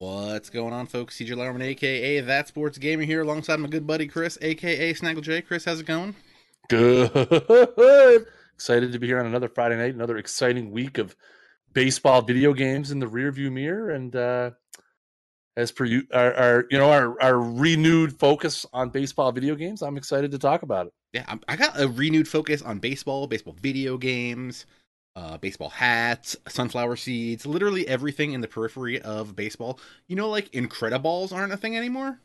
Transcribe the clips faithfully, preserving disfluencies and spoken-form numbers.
What's going on, folks? C J Larman, a k a. That Sports Gamer here, alongside my good buddy Chris, a k a. Snaggle J. Chris, how's it going? Good. Excited to be here on another Friday night, another exciting week of baseball video games in the rearview mirror. And uh, as per you, our, our, you know, our, our renewed focus on baseball video games, I'm excited to talk about it. Yeah, I'm, I got a renewed focus on baseball, baseball video games. Uh, baseball hats, sunflower seeds, literally everything in the periphery of baseball. You know, like Incrediballs aren't a thing anymore.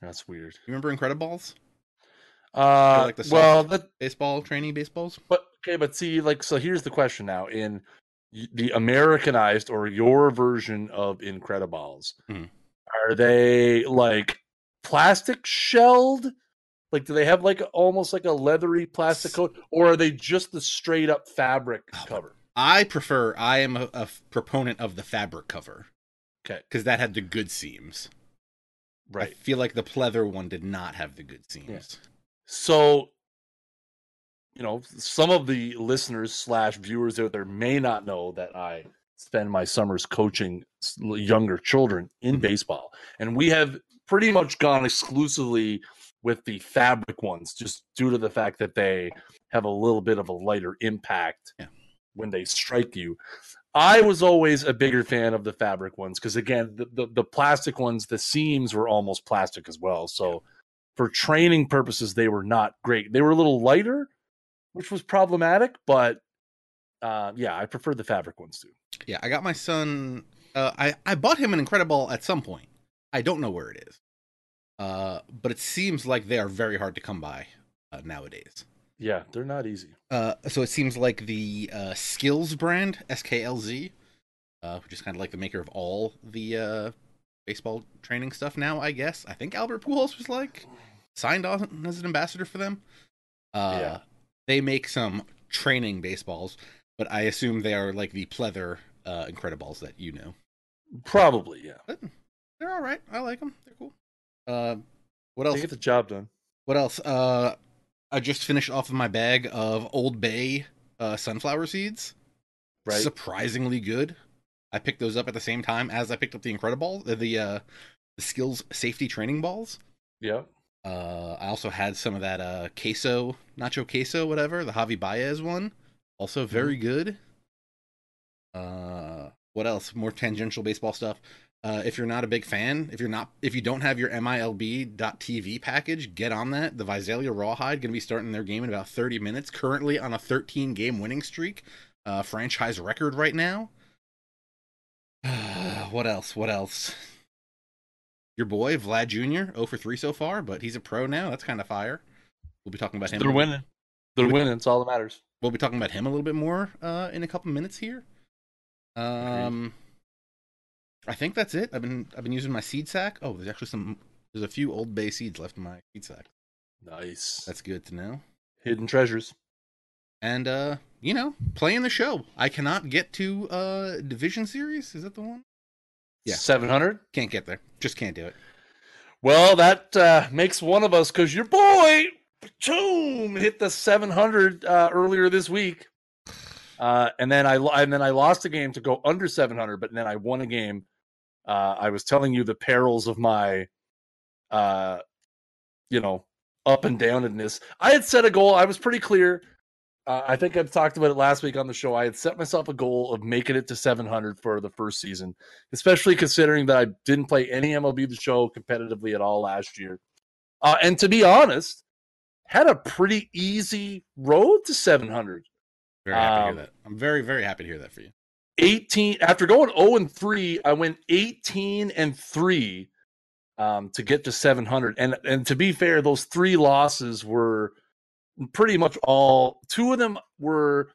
That's weird. You remember Incrediballs? Uh, like the well, that, baseball training baseballs. But okay, but see, like, so here's the question now: in the Americanized or your version of Incrediballs, hmm. are they like plastic shelled? Like, do they have like almost like a leathery plastic coat, or are they just the straight up fabric oh, cover? I prefer. I am a, a proponent of the fabric cover. Okay, because that had the good seams. Right. I feel like the pleather one did not have the good seams. Yeah. So, you know, some of the listeners slash viewers out there may not know that I spend my summers coaching younger children in mm-hmm. baseball, and we have pretty much gone exclusively with the fabric ones, just due to the fact that they have a little bit of a lighter impact yeah. when they strike you. I was always a bigger fan of the fabric ones because, again, the, the, the plastic ones, the seams were almost plastic as well. So for training purposes, they were not great. They were a little lighter, which was problematic, but uh, yeah, I prefer the fabric ones too. Yeah, I got my son. Uh, I, I bought him an Incrediball at some point. I don't know where it is. Uh, but it seems like they are very hard to come by uh, nowadays. Yeah, they're not easy. Uh, so it seems like the uh, Skills brand, S K L Z, uh, which is kind of like the maker of all the uh, baseball training stuff now, I guess. I think Albert Pujols was like signed on as an ambassador for them. Uh, yeah. They make some training baseballs, but I assume they are like the pleather uh, Incrediballs that you know. Probably, yeah. But they're all right. I like them. They're cool. Uh, what else? They get the job done. What else? Uh, I just finished off of my bag of Old Bay uh, sunflower seeds. Right. Surprisingly good. I picked those up at the same time as I picked up the Incrediball, the uh, the skills safety training balls. Yeah. Uh, I also had some of that uh queso, nacho queso, whatever, the Javi Baez one. Also very mm-hmm. good. Uh, what else? More tangential baseball stuff. Uh, if you're not a big fan, if you're not, if you don't have your M I L B dot T V package, get on that. The Visalia Rawhide going to be starting their game in about thirty minutes. Currently on a thirteen game winning streak, uh, franchise record right now. Uh, what else? What else? Your boy Vlad Junior oh for three so far, but he's a pro now. That's kind of fire. We'll be talking about him. They're winning. They're winning. It's all that matters. We'll be talking about him a little bit more uh, in a couple minutes here. Um. I think that's it. I've been I've been using my seed sack. Oh, there's actually some. There's a few Old Bay seeds left in my seed sack. Nice. That's good to know. Hidden treasures. And uh, you know, playing the show. I cannot get to uh Division Series. Is that the one? Yeah, seven hundred. Can't get there. Just can't do it. Well, that uh, makes one of us because your boy, boom, hit the seven hundred uh, earlier this week. Uh, and then I and then I lost a game to go under seven hundred, but then I won a game. Uh, I was telling you the perils of my, uh, you know, up and downedness. I had set a goal. I was pretty clear. Uh, I think I've talked about it last week on the show. I had set myself a goal of making it to seven hundred for the first season, especially considering that I didn't play any M L B the Show competitively at all last year. Uh, and to be honest, had a pretty easy road to seven hundred. Very happy um, to hear that. I'm very, very happy to hear that for you. eighteen after going oh and three, I went eighteen and three um, to get to seven hundred. And and to be fair, those three losses were pretty much all. Two of them were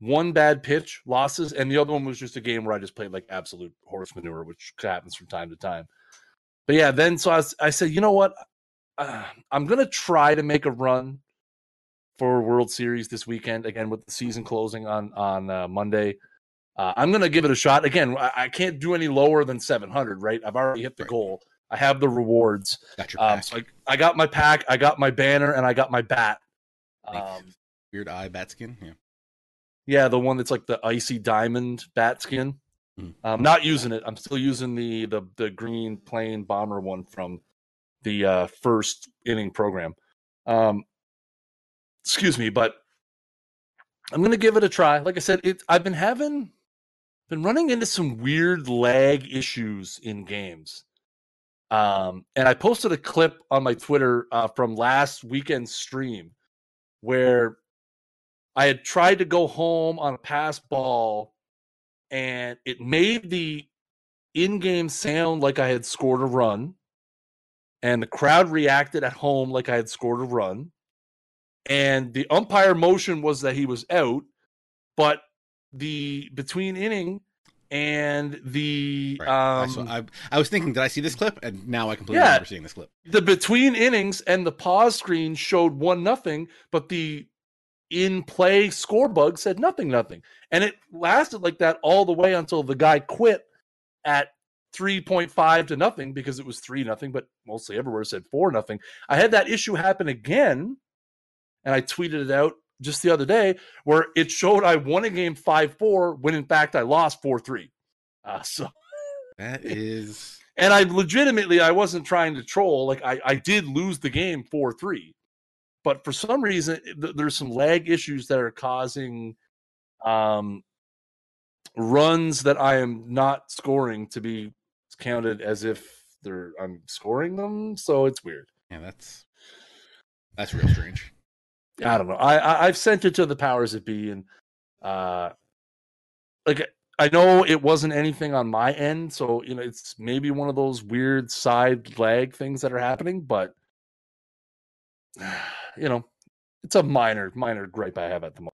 one bad pitch losses, and the other one was just a game where I just played like absolute horse manure, which happens from time to time. But yeah, then so I, was, I said, you know what? Uh, I'm going to try to make a run for World Series this weekend, again with the season closing on on uh, Monday. Uh, I'm going to give it a shot. Again, I, I can't do any lower than seven hundred, right? I've already hit the right. goal. I have the rewards. Got your pack. Um, so I, I got my pack, I got my banner, and I got my bat. Um, Weird eye bat skin? Yeah. Yeah, the one that's like the icy diamond bat skin. Mm. I'm not using it. I'm still using the the, the green plain bomber one from the uh, first inning program. Um, excuse me, but I'm going to give it a try. Like I said, it, I've been having, been running into some weird lag issues in games. Um, and I posted a clip on my Twitter uh, from last weekend's stream where I had tried to go home on a pass ball, and it made the in-game sound like I had scored a run, and the crowd reacted at home like I had scored a run, and the umpire motion was that he was out, but the between inning and the right. um, I, saw, I, I was thinking, did I see this clip? And now I completely yeah, remember seeing this clip. The between innings and the pause screen showed one nothing, but the in play score bug said nothing nothing, and it lasted like that all the way until the guy quit at three point five to nothing, because it was three nothing, but mostly everywhere said four nothing. I had that issue happen again, and I tweeted it out just the other day, where it showed I won a game five four when in fact I lost four three. Uh, so that is, and I legitimately, I wasn't trying to troll. Like I, I did lose the game four three, but for some reason th- there's some lag issues that are causing um, runs that I am not scoring to be counted as if they're I'm scoring them. So it's weird. Yeah, that's that's real strange. I don't know. I, I I've sent it to the powers that be, and uh, like I know it wasn't anything on my end, so you know it's maybe one of those weird side lag things that are happening. But you know, it's a minor minor gripe I have at the moment.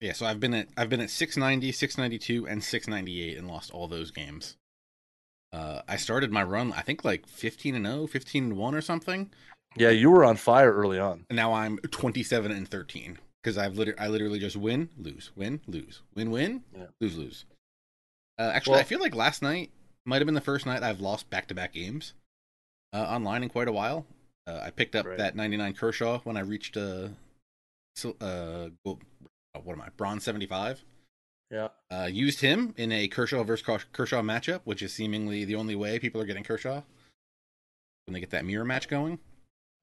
Yeah. So I've been at I've been at six ninety, six ninety-two, and six ninety-eight, and lost all those games. Uh, I started my run, I think like fifteen and oh, fifteen and one, or something. Yeah, you were on fire early on. And now I'm twenty-seven and thirteen, because I've literally, I literally just win, lose, win, lose, win, win, yeah. lose, lose. Uh, actually, well, I feel like last night might have been the first night I've lost back-to-back games uh, online in quite a while. Uh, I picked up right. that ninety-nine Kershaw when I reached uh, uh, what am I, bronze seventy-five. Yeah. Uh, used him in a Kershaw versus Kershaw matchup, which is seemingly the only way people are getting Kershaw when they get that mirror match going.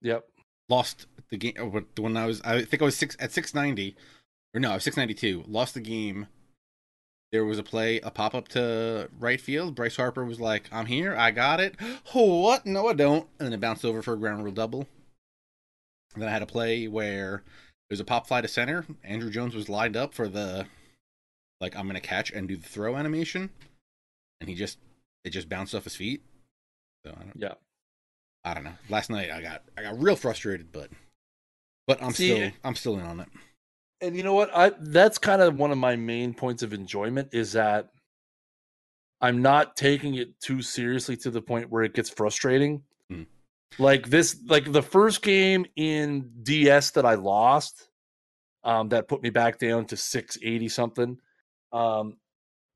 Yep. Lost the game when I was, I think I was six at six ninety, or no, I was six ninety-two. Lost the game. There was a play, a pop up to right field. Bryce Harper was like, "I'm here, I got it." Oh, what? No, I don't. And then it bounced over for a ground rule double. And then I had a play where there was a pop fly to center. Andruw Jones was lined up for the, like, I'm gonna catch and do the throw animation, and he just it just bounced off his feet. So I don't. Yeah. I don't know. Last night I got I got real frustrated, but but I'm See, still I'm still in on it. And you know what? I that's kind of one of my main points of enjoyment, is that I'm not taking it too seriously to the point where it gets frustrating. Mm. Like this, like the first game in D S that I lost, um, that put me back down to six eighty something, um,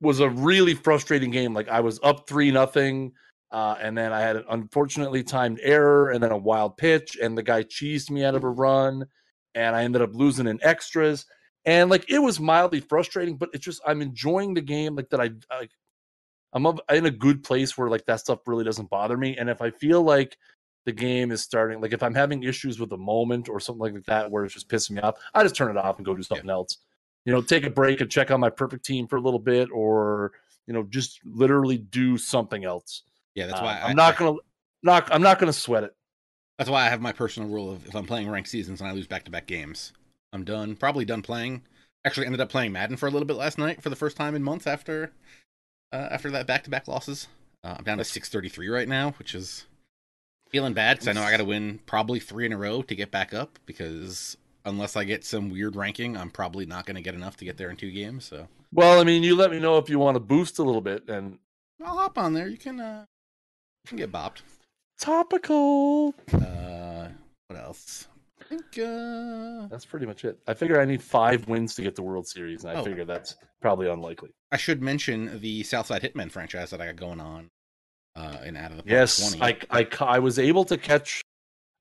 was a really frustrating game. Like I was up three nothing. Uh, and then I had an unfortunately timed error and then a wild pitch, and the guy cheesed me out of a run, and I ended up losing in extras. And like, it was mildly frustrating, but it's just, I'm enjoying the game. Like that. I, I I'm up, in a good place where like that stuff really doesn't bother me. And if I feel like the game is starting, like if I'm having issues with a moment or something like that, where it's just pissing me off, I just turn it off and go do something yeah. else, you know, take a break and check on my perfect team for a little bit, or, you know, just literally do something else. Yeah, that's why uh, I'm I, not gonna not I'm not gonna sweat it. That's why I have my personal rule of, if I'm playing ranked seasons and I lose back-to-back games, I'm done. Probably done playing. Actually, ended up playing Madden for a little bit last night for the first time in months after uh, after that back-to-back losses. Uh, I'm down to six thirty-three right now, which is feeling bad because I know I got to win probably three in a row to get back up. Because unless I get some weird ranking, I'm probably not going to get enough to get there in two games. So, well, I mean, you let me know if you want to boost a little bit, and I'll hop on there. You can. Uh... Can get bopped. Topical. Uh, what else? I think uh, that's pretty much it. I figure I need five wins to get the World Series, and I oh. figure that's probably unlikely. I should mention the Southside Hitman franchise that I got going on. Uh, in out of the yes, I, I I was able to catch.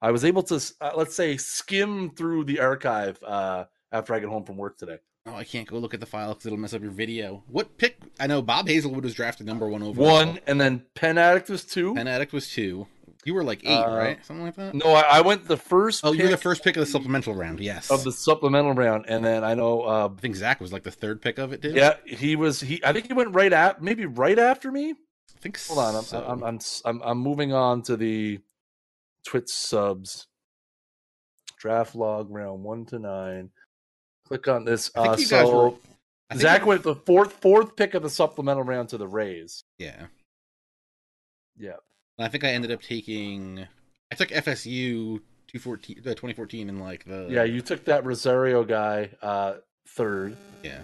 I was able to uh, let's say skim through the archive uh, after I get home from work today. Oh, I can't go look at the file because it'll mess up your video. What pick? I know Bob Hazelwood was drafted number one overall. One, and then Penn Addict was two. Penn Addict was two. You were like eight, uh, right? Something like that? No, I, I went the first oh, pick. Oh, you were the first pick of the supplemental round, yes. Of the supplemental round, and then I know... Uh, I think Zach was like the third pick of it, too. Yeah, he was... He, I think he went right at... Maybe right after me? I think Hold on, I'm, so. I'm, I'm, I'm, I'm moving on to the Twitch subs. Draft log, round one to nine. Click on this. I think uh, you guys so were, Zach went the fourth fourth pick of the supplemental round to the Rays. Yeah. Yeah. I think I ended up taking... I took F S U twenty fourteen in like the... Yeah, you took that Rosario guy uh, third. Yeah.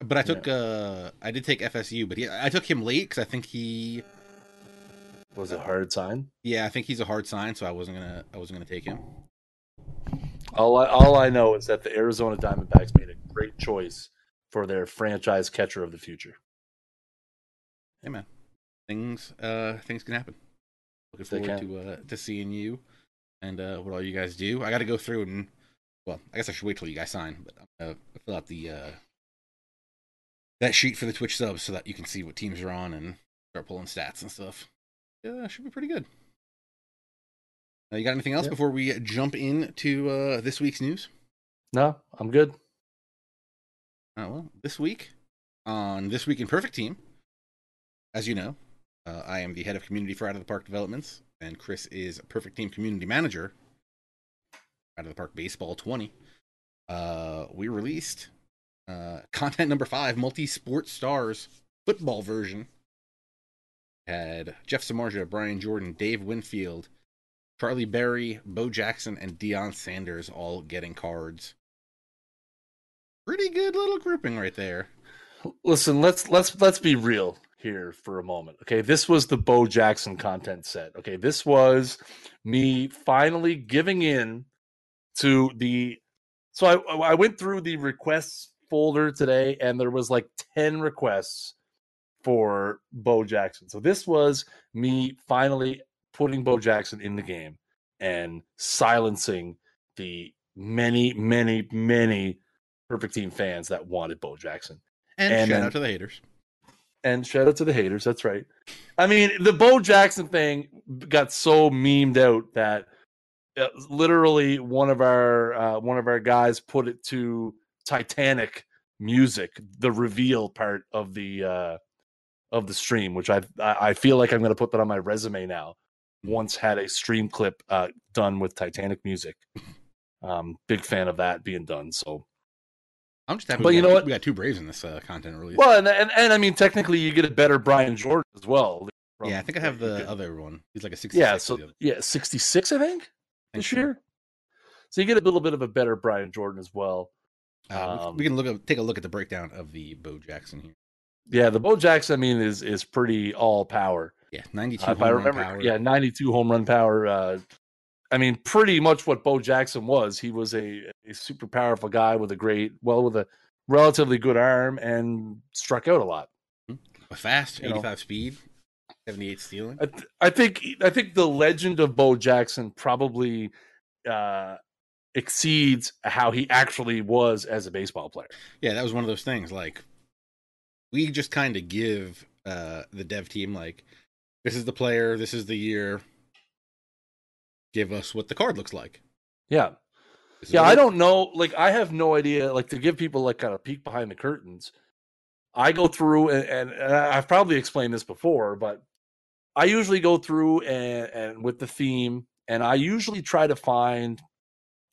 But I took... Yeah. Uh, I did take F S U, but yeah, I took him late because I think he... Was a hard sign? Yeah, I think he's a hard sign, so I wasn't gonna. I wasn't gonna take him. All I, all I know is that the Arizona Diamondbacks made a great choice for their franchise catcher of the future. Hey, man. Things uh, things can happen. Looking forward to uh, to seeing you and uh, what all you guys do. I got to go through and, well, I guess I should wait till you guys sign, but I'm going to fill out the uh, that sheet for the Twitch subs so that you can see what teams are on and start pulling stats and stuff. Yeah, should be pretty good. Uh, you got anything else yeah. before we jump into uh, this week's news? No, I'm good. Uh, well, this week on This Week in Perfect Team, as you know, uh, I am the head of community for Out of the Park Developments, and Chris is Perfect Team Community Manager, Out of the Park Baseball twenty. Uh, we released uh, content number five, Multi-Sport Stars football version. It had Jeff Samardzija, Brian Jordan, Dave Winfield, Charlie Berry, Bo Jackson, and Deion Sanders all getting cards. Pretty good little grouping right there. Listen, let's let's let's be real here for a moment. Okay, this was the Bo Jackson content set. Okay, this was me finally giving in to the... So I, I went through the requests folder today, and there was like ten requests for Bo Jackson. So this was me finally... putting Bo Jackson in the game and silencing the many, many, many Perfect Team fans that wanted Bo Jackson. And, and shout then, out to the haters. And shout out to the haters. That's right. I mean, the Bo Jackson thing got so memed out that uh, literally one of our uh, one of our guys put it to Titanic music, the reveal part of the uh, of the stream, which I I feel like I'm going to put that on my resume now. Once had a stream clip uh, done with Titanic music. Um, big fan of that being done. So I'm just happy. But we, you got, know what? we got two Braves in this uh, content release. Well, and, and and I mean, technically, you get a better Brian Jordan as well. From, yeah, I think I have the other one. He's like a sixty-six. Yeah, so yeah, sixty-six, I think, this year. Sure. So you get a little bit of a better Brian Jordan as well. Uh, um, we can look at, take a look at the breakdown of the Bo Jackson here. Yeah, the Bo Jackson, I mean, is is pretty all power. Yeah, ninety-two uh, home I remember, run power. Yeah, ninety-two home run power. Uh, I mean, pretty much what Bo Jackson was. He was a, a super powerful guy with a great, well, with a relatively good arm and struck out a lot. A fast, you eighty-five know. Speed, seventy-eight stealing. I, th- I think I think the legend of Bo Jackson probably uh, exceeds how he actually was as a baseball player. Yeah, that was one of those things. Like, we just kind of give uh, the dev team, like, this is the player, this is the year. Give us what the card looks like. Yeah. Yeah, I don't know. Like, I have no idea. Like, to give people, like, kind of peek behind the curtains, I go through, and, and I've probably explained this before, but I usually go through and, and with the theme, and I usually try to find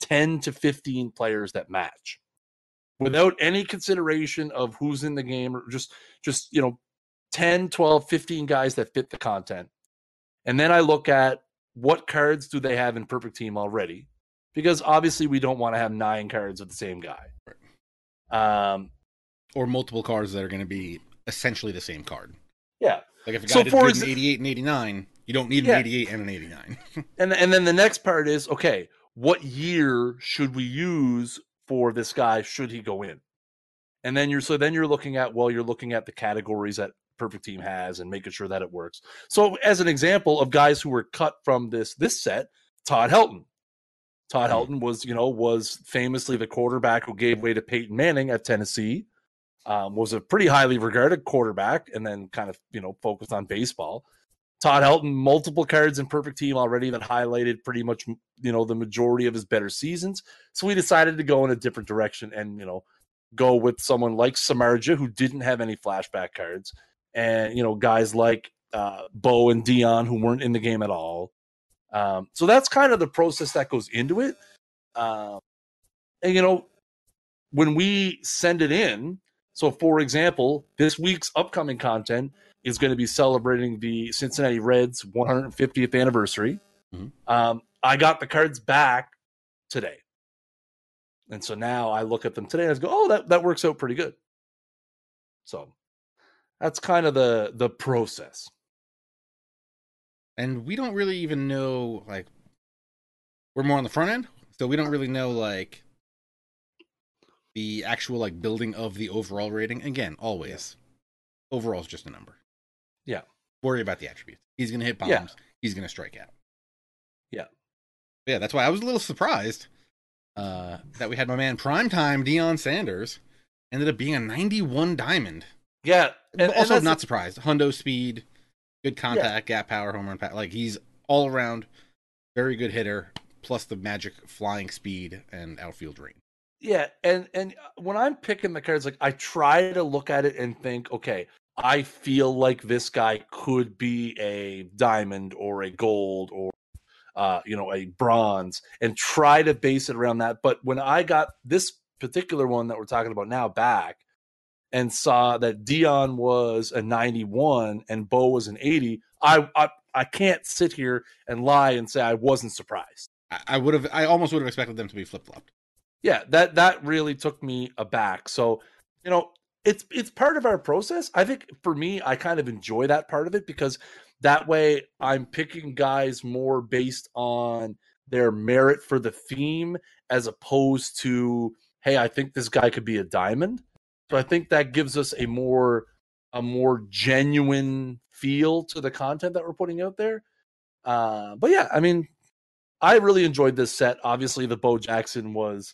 ten to fifteen players that match without any consideration of who's in the game, or just, just you know, ten, twelve, fifteen guys that fit the content. And then I look at what cards do they have in Perfect Team already, because obviously we don't want to have nine cards of the same guy. Right. Um, or multiple cards that are going to be essentially the same card. Yeah. Like if a guy so did for exa- an eighty-eight and eighty-nine, you don't need an yeah. eighty-eight and an eighty-nine. and, and then the next part is, okay, what year should we use for this guy? Should he go in? And then you're, so then you're looking at, well, you're looking at the categories that Perfect Team has and making sure that it works. So as an example of guys who were cut from this this set, Todd Helton. Todd Helton was, you know, was famously the quarterback who gave way to Peyton Manning at Tennessee, um, was a pretty highly regarded quarterback, and then kind of, you know, focused on baseball. Todd Helton, multiple cards in Perfect Team already that highlighted pretty much, you know, the majority of his better seasons. So we decided to go in a different direction and, you know, go with someone like Samardzija, who didn't have any flashback cards, and, you know, guys like uh, Bo and Deion, who weren't in the game at all. Um, so that's kind of the process that goes into it. Um, and, you know, when we send it in, so for example, this week's upcoming content is going to be celebrating the Cincinnati Reds' one hundred fiftieth anniversary. Mm-hmm. Um, I got the cards back today. And so now I look at them today and I just go, oh, that, that works out pretty good. So that's kind of the, the process. And we don't really even know, like, we're more on the front end, so we don't really know, like, the actual, like, building of the overall rating. Again, always. Overall is just a number. Yeah. Worry about the attributes. He's going to hit bombs. Yeah. He's going to strike out. Yeah. Yeah, that's why I was a little surprised uh, that we had my man primetime Deion Sanders ended up being a ninety-one diamond. Yeah. And, also, and not surprised. Hundo speed. Good contact, yeah. Gap power, home run pass. Like, he's all around, very good hitter, plus the magic flying speed and outfield range. Yeah, and and when I'm picking the cards, like, I try to look at it and think, okay, I feel like this guy could be a diamond or a gold or, uh, you know, a bronze, and try to base it around that. But when I got this particular one that we're talking about now back, and saw that Deion was a ninety-one and Bo was an eighty, I, I I can't sit here and lie and say I wasn't surprised. I, I would have, I almost would have expected them to be flip flopped. Yeah, that that really took me aback. So, you know, it's it's part of our process. I think for me, I kind of enjoy that part of it, because that way I'm picking guys more based on their merit for the theme, as opposed to, hey, I think this guy could be a diamond. So I think that gives us a more a more genuine feel to the content that we're putting out there. Uh, but yeah, I mean, I really enjoyed this set. Obviously, the Bo Jackson was,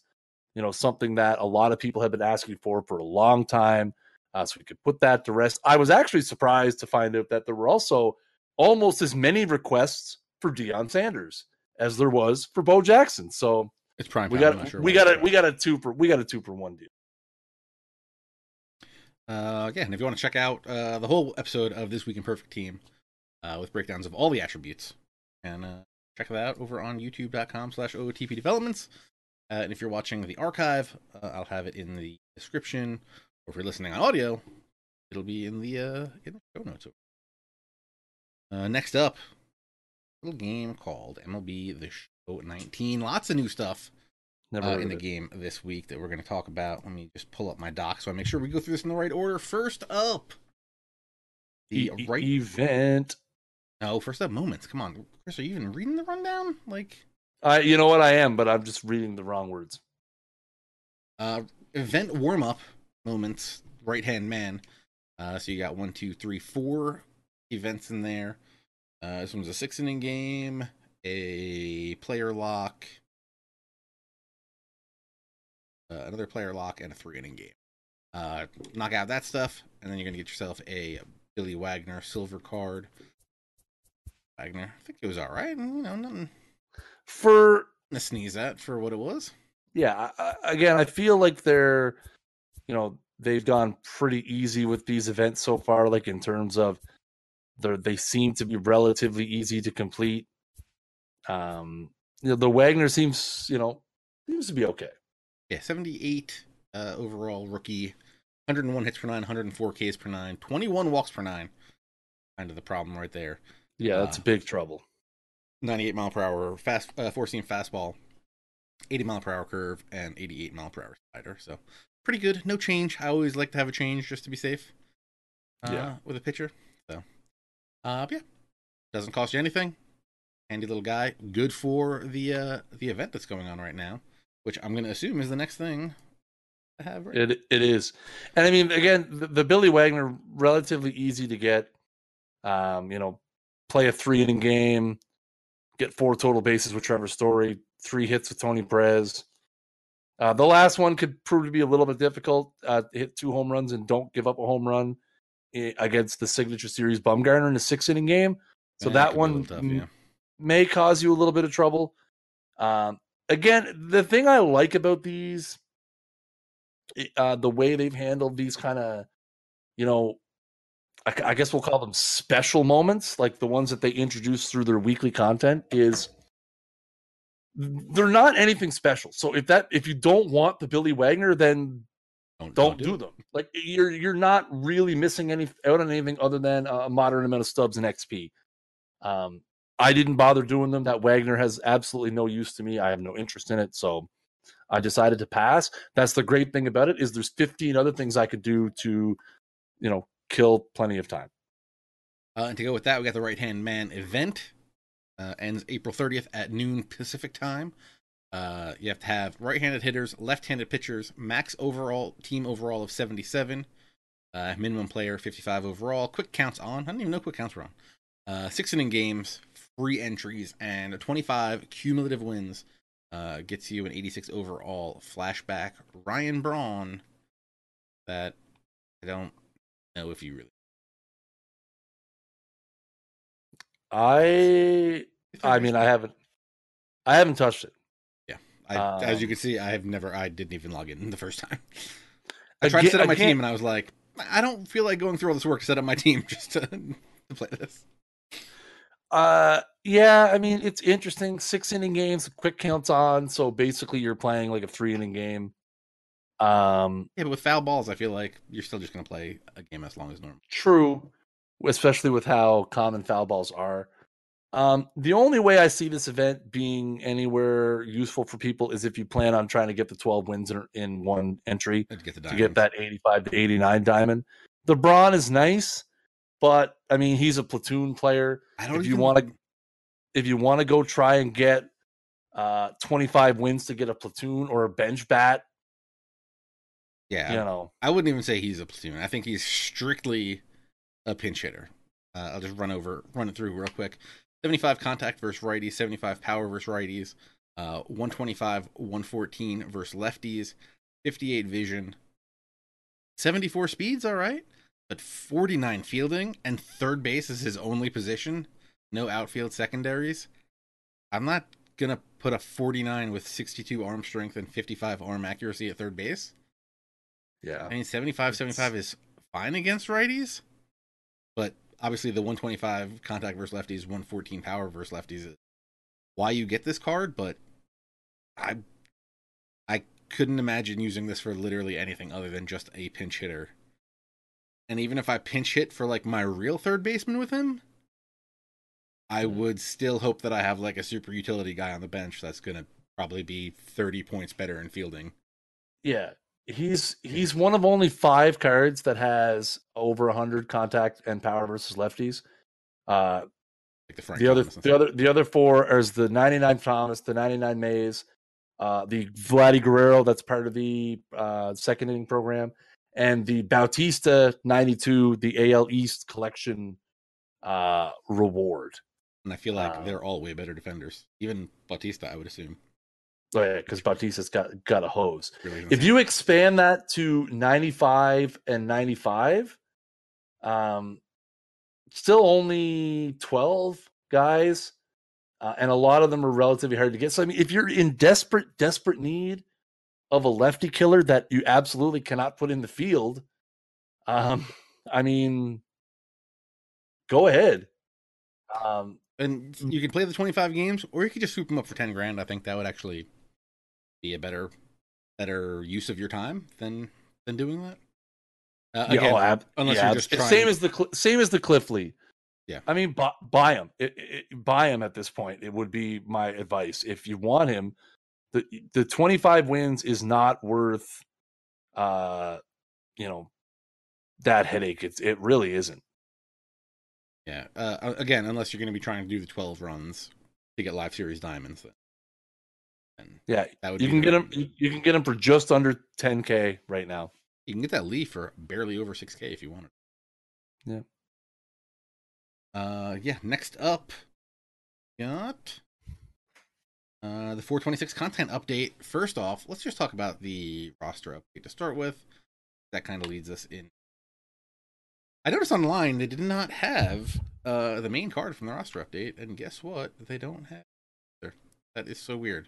you know, something that a lot of people have been asking for for a long time. Uh, so we could put that to rest. I was actually surprised to find out that there were also almost as many requests for Deion Sanders as there was for Bo Jackson. So it's prime. We got sure we got a, we got a two for we got a two for one deal. Uh, again, if you want to check out uh, the whole episode of This Week in Perfect Team uh, with breakdowns of all the attributes, and uh, check that out over on youtube.com slash OOTP Developments. Uh, and if you're watching the archive, uh, I'll have it in the description. Or if you're listening on audio, it'll be in the, uh, in the show notes. Uh, next up, a little game called M L B the Show nineteen. Lots of new stuff. Never uh, in the it. game this week that we're going to talk about. Let me just pull up my doc so I make sure we go through this in the right order. First up, the e- right event. No, first up, moments. Come on, Chris, are you even reading the rundown? Like, uh, you know what, I am, but I'm just reading the wrong words. Uh, event warm up moments. Right hand man. Uh, so you got one, two, three, four events in there. Uh, this one's a six inning game, a player lock. Uh, another player lock, and a three-inning game. Uh, knock out that stuff, and then you're going to get yourself a Billy Wagner silver card. Wagner, I think it was all right. You know, nothing for to sneeze at for what it was. Yeah, I, again, I feel like they're, you know, they've gone pretty easy with these events so far. Like, in terms of, they they seem to be relatively easy to complete. Um, you know, the Wagner seems, you know, seems to be okay. Yeah, seventy-eight uh, overall rookie, one hundred one hits per nine, one hundred four Ks per nine, twenty-one walks per nine. Kind of the problem right there. Yeah, that's uh, big trouble. ninety-eight mile per hour fast, uh, four-seam fastball, eighty mile per hour curve, and eighty-eight mile per hour slider. So pretty good. No change. I always like to have a change just to be safe. Uh, yeah, with a pitcher. So, uh, yeah, doesn't cost you anything. Handy little guy. Good for the uh, the event that's going on right now, which I'm going to assume is the next thing I have. Right? It It is. And I mean, again, the, the Billy Wagner, relatively easy to get. Um, you know, play a three-inning game, get four total bases with Trevor Story, three hits with Tony Perez. Uh, the last one could prove to be a little bit difficult. Uh, hit two home runs and don't give up a home run against the Signature Series Bumgarner in a six-inning game. So that, that one tough, yeah. may cause you a little bit of trouble. Um, again, the thing I like about these, uh, the way they've handled these kind of, you know, I, I guess we'll call them special moments, like the ones that they introduce through their weekly content, is they're not anything special. So if that if you don't want the Billy Wagner, then don't, don't, don't do them. It. Like you're you're not really missing any out on anything other than a moderate amount of stubs and X P. Um, I didn't bother doing them. That Wagner has absolutely no use to me. I have no interest in it, so I decided to pass. That's the great thing about it, is there's fifteen other things I could do to, you know, kill plenty of time. Uh, and to go with that, we got the Right Hand Man event. Uh, ends April thirtieth at noon Pacific time. Uh, you have to have right-handed hitters, left-handed pitchers, max overall team overall of seventy-seven, uh, minimum player fifty-five overall. Quick counts on. I don't even know quick counts were on. Uh, six inning games, free entries, and twenty-five cumulative wins uh, gets you an eighty-six overall flashback Ryan Braun. That I don't know if you really. I, I mean, I haven't, I haven't touched it. Yeah, I, um, as you can see, I have never. I didn't even log in the first time. I tried again, to set up my team, and I was like, I don't feel like going through all this work to set up my team just to, to play this. Uh, yeah, I mean, it's interesting. Six inning games, quick counts on. So basically, you're playing like a three inning game. Um, yeah, but with foul balls, I feel like you're still just going to play a game as long as normal. True. Especially with how common foul balls are. Um, the only way I see this event being anywhere useful for people is if you plan on trying to get the twelve wins in, in one entry to get, to get that eighty-five to eighty-nine diamond. The Braun is nice, but I mean, he's a platoon player. I don't if you even... want to, if you want to go try and get uh, twenty-five wins to get a platoon or a bench bat. Yeah. You know, I wouldn't even say he's a platoon. I think he's strictly a pinch hitter. Uh, I'll just run over, run it through real quick. seventy-five contact versus righties, seventy-five power versus righties, uh, one twenty-five, one fourteen versus lefties, fifty-eight vision, seventy-four speeds, all right, but forty-nine fielding, and third base is his only position. No outfield secondaries. I'm not going to put a forty-nine with sixty-two arm strength and fifty-five arm accuracy at third base. Yeah. I mean, seventy-five, seventy-five is fine against righties. But obviously the one twenty-five contact versus lefties, one fourteen power versus lefties is why you get this card, but I I couldn't imagine using this for literally anything other than just a pinch hitter. And even if I pinch hit for like my real third baseman with him, I would still hope that I have like a super utility guy on the bench that's going to probably be thirty points better in fielding. Yeah. He's he's one of only five cards that has over one hundred contact and power versus lefties. Uh, like the Frank the other the other the other four are the ninety-nine Thomas, the ninety-nine Mays, uh, the Vladdy Guerrero that's part of the uh, second inning program, and the Bautista ninety-two, the A L East collection uh, reward. And I feel like um, they're all way better defenders, even Bautista, I would assume. Oh, yeah, because Bautista's got, got a hose. Really if you expand that to ninety-five and ninety-five, um, still only twelve guys, uh, and a lot of them are relatively hard to get. So, I mean, if you're in desperate, desperate need of a lefty killer that you absolutely cannot put in the field, um, I mean, go ahead. Um, and you can play the twenty-five games, or you could just swoop them up for ten grand. I think that would actually be a better better use of your time than than doing that. Uh, again, yeah, oh, ab- unless yeah, you're just trying. Same as the same as the Cliff Lee. Yeah, I mean, buy, buy him. It, it, buy him at this point. It would be my advice if you want him. the The twenty-five wins is not worth, uh, you know, that headache. It's it really isn't. Yeah. Uh, again, unless you're going to be trying to do the twelve runs to get live series diamonds. Then. Yeah, that would you can get them. You can get them for just under ten K right now. You can get that Lee for barely over six K if you want it. Yeah. Uh, yeah. Next up, got uh, the four twenty-six content update. First off, let's just talk about the roster update to start with. That kind of leads us in. I noticed online they did not have uh, the main card from the roster update, and guess what? They don't have either. That is so weird.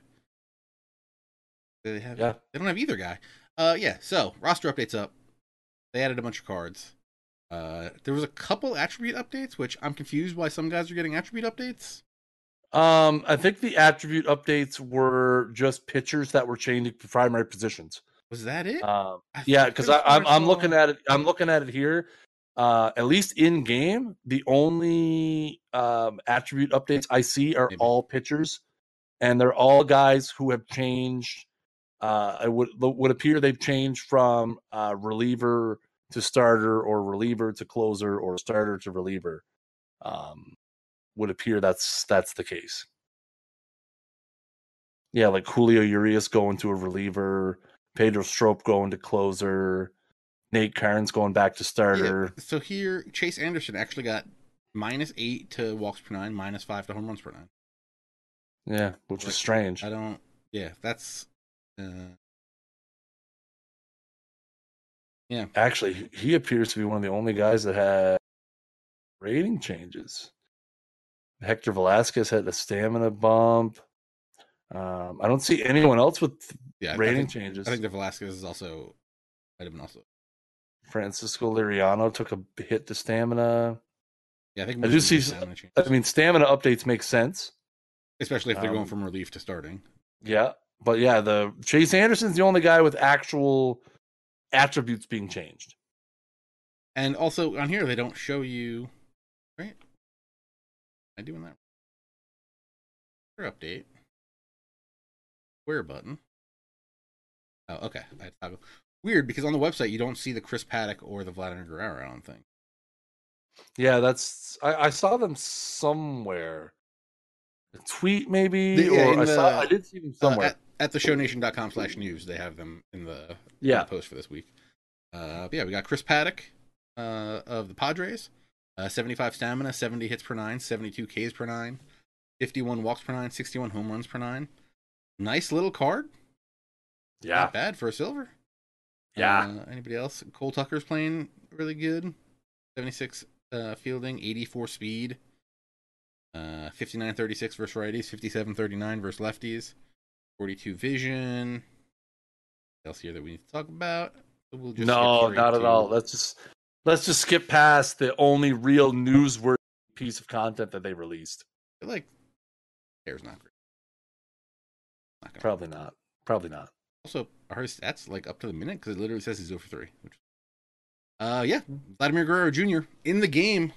They have yeah. They don't have either guy. Uh, yeah. So roster update's up. They added a bunch of cards. Uh, there was a couple attribute updates, which I'm confused why some guys are getting attribute updates. Um, I think the attribute updates were just pitchers that were changed to primary positions. Was that it? Um, yeah, because I'm I'm looking at it. I'm looking at it here. Uh, at least in game, the only um, attribute updates I see are Maybe. all pitchers, and they're all guys who have changed. Uh, it would would appear they've changed from uh, reliever to starter, or reliever to closer, or starter to reliever. Um, would appear that's that's the case. Yeah, like Julio Urias going to a reliever, Pedro Strop going to closer, Nate Carnes going back to starter. Yeah, so here, Chase Anderson actually got minus eight to walks per nine, minus five to home runs per nine. Yeah, which like, is strange. I don't. Yeah, that's. Uh, yeah, actually, he appears to be one of the only guys that had rating changes. Hector Velasquez had a stamina bump. Um, I don't see anyone else with yeah, rating I think, changes. I think the Velasquez is also might have been also. Francisco Liriano took a hit to stamina. Yeah, I think I do see. I mean, stamina updates make sense, especially if they're um, going from relief to starting. Yeah, but yeah, the Chase Anderson's the only guy with actual attributes being changed. And also on here, they don't show you, right? Am I doing that? Update. Where button? Oh, okay. I toggle. Weird, because on the website you don't see the Chris Paddock or the Vladimir Guerrero, I don't think. Yeah, that's I, I saw them somewhere. A tweet maybe, the, yeah, or I, the, saw, I did see them somewhere. Uh, at, at the shownation dot com slash news, they have them in the, yeah. in the post for this week. Uh, yeah, we got Chris Paddock uh, of the Padres, uh, seventy-five stamina, seventy hits per nine, seventy-two Ks per nine, fifty-one walks per nine, sixty-one home runs per nine. Nice little card. Yeah, not bad for a silver. Yeah. Uh, anybody else? Cole Tucker's playing really good. seventy-six uh, fielding, eighty-four speed, uh, fifty-nine thirty-six versus righties, fifty-seven thirty-nine versus lefties, forty-two vision. What else here that we need to talk about? We'll just no, not to... at all. Let's just let's just skip past the only real newsworthy piece of content that they released. I feel like there's not great. Not Probably happen. not. Probably not. Also, our stats like up to the minute because it literally says he's zero for three. Which... Uh, yeah, Vladimir Guerrero Junior in the game.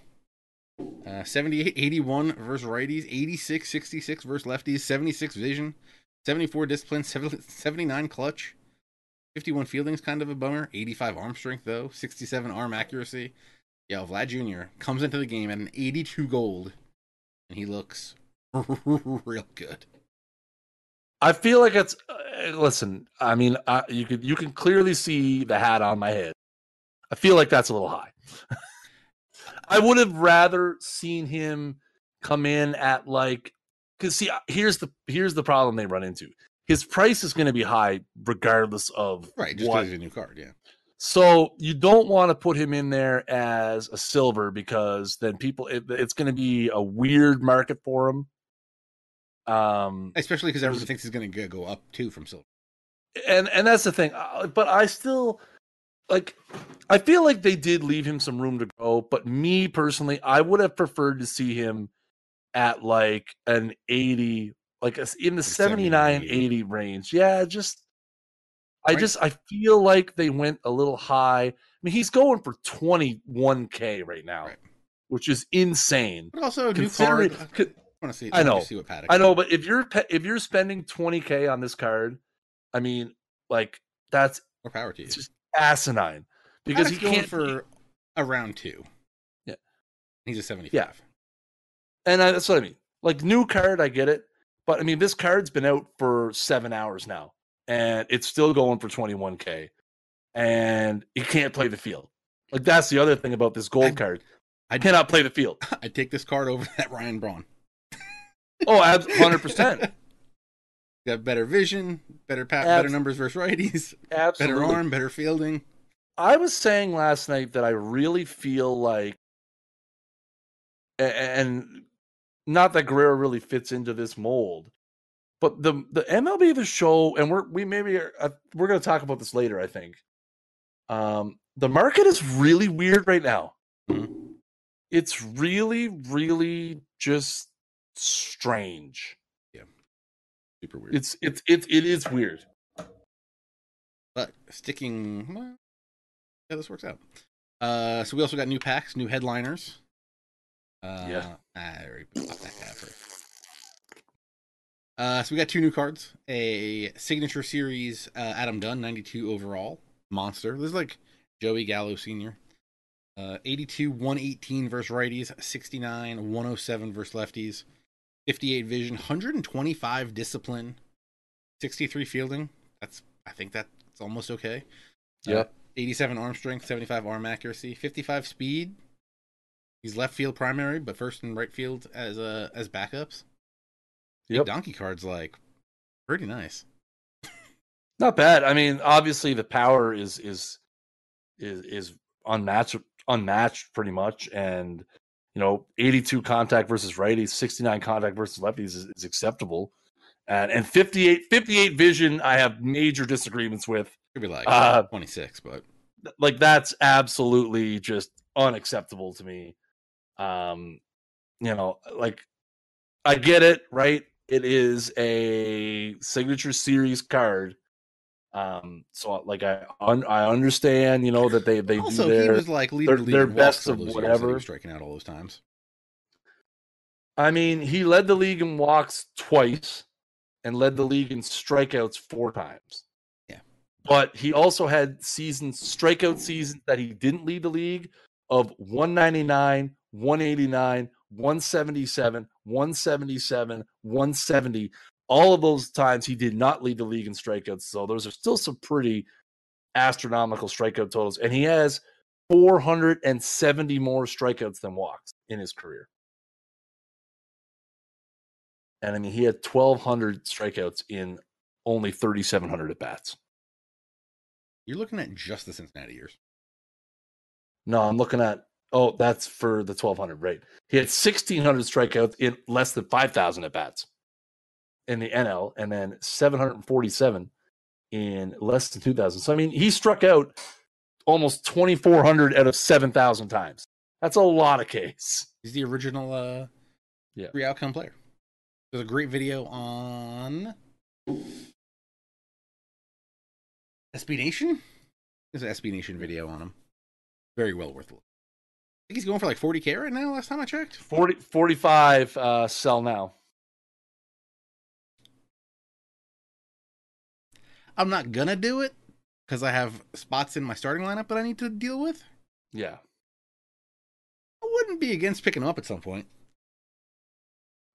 Uh, seventy-eight eighty-one versus righties, eighty-six sixty-six versus lefties, seventy-six vision, seventy-four discipline, seventy-nine clutch, fifty-one fielding is kind of a bummer, eighty-five arm strength though, sixty-seven arm accuracy. Yeah, Vlad Junior comes into the game at an eighty-two gold, and he looks real good. I feel like it's. Uh, listen, I mean, uh, you could you can clearly see the hat on my head. I feel like that's a little high. I would have rather seen him come in at like, because see, here's the here's the problem they run into. His price is going to be high regardless of right. Just because he's a new card, yeah. So you don't want to put him in there as a silver because then people, it, it's going to be a weird market for him. Um, especially because everyone thinks he's going to go up too from silver, and and that's the thing. But I still like. I feel like they did leave him some room to grow. But me personally, I would have preferred to see him at like an eighty, like a, in the seventy-nine eighty range. Yeah, just right? I just I feel like they went a little high. I mean, he's going for twenty-one K right now, right. Which is insane. But also, new card. I, want to see, I know, to see what Paddock I know, is. But if you're if you're spending twenty K on this card, I mean, like that's more power to you. It's just asinine because Paddock's he can't going for a round two. Yeah, he's a seventy-five. Yeah, and I, that's what I mean. Like new card, I get it, but I mean this card's been out for seven hours now, and it's still going for twenty-one K, and he can't play the field. Like that's the other thing about this gold I, card. I cannot play the field. I take this card over that Ryan Braun. Oh, one hundred percent. got better vision, better pat, Ab- better numbers versus righties, absolutely. Better arm, better fielding. I was saying last night that I really feel like, and not that Guerrero really fits into this mold, but the the M L B the Show, and we're we maybe are, we're going to talk about this later. I think um, the market is really weird right now. Mm-hmm. It's really, really just strange. Yeah, super weird. It's it's it it is weird. But sticking, well, yeah, this works out. Uh, so we also got new packs, new headliners. Uh, yeah. I already bought that guy first. Uh, so we got two new cards: a signature series uh, Adam Dunn, ninety-two overall, monster. This is like Joey Gallo Senior. Uh, eighty-two, one eighteen versus righties, sixty-nine, one oh seven versus lefties, fifty-eight vision, one twenty-five discipline, sixty-three fielding. That's I think that's almost okay. Yeah. Uh, eighty-seven arm strength, seventy-five arm accuracy, fifty-five speed. He's left field primary, but first and right field as uh, as backups. Yep. Donkey card's like pretty nice. Not bad. I mean, obviously the power is is is is unmatched. unmatched pretty much, and you know, eighty-two contact versus righties, sixty-nine contact versus lefties is, is acceptable, and and fifty-eight fifty-eight vision I have major disagreements with. Could be like uh, twenty-six, but like that's absolutely just unacceptable to me. Um you know, like I get it, right? It is a signature series card. Um, so like I, un, I understand, you know, that they, they also, do their, he was like leader, their, their best of whatever, striking out all those times. I mean, he led the league in walks twice and led the league in strikeouts four times. Yeah. But he also had season strikeout seasons that he didn't lead the league of one ninety-nine, one eighty-nine, one seventy-seven, one seventy-seven, one seventy. All of those times he did not lead the league in strikeouts, so those are still some pretty astronomical strikeout totals. And he has four hundred seventy more strikeouts than walks in his career. And I mean, he had twelve hundred strikeouts in only thirty-seven hundred at bats. You're looking at just the Cincinnati years. No, I'm looking at, oh, that's for the twelve hundred, right? He had sixteen hundred strikeouts in less than five thousand at bats in the N L, and then seven forty-seven in less than two thousand. So, I mean, he struck out almost twenty-four hundred out of seven thousand times. That's a lot of Ks. He's the original uh, yeah. three-outcome player. There's a great video on S B Nation. There's an S B Nation video on him. Very well worth it. I think he's going for like forty K right now, last time I checked. forty, forty-five uh, sell now. I'm not going to do it because I have spots in my starting lineup that I need to deal with. Yeah. I wouldn't be against picking him up at some point.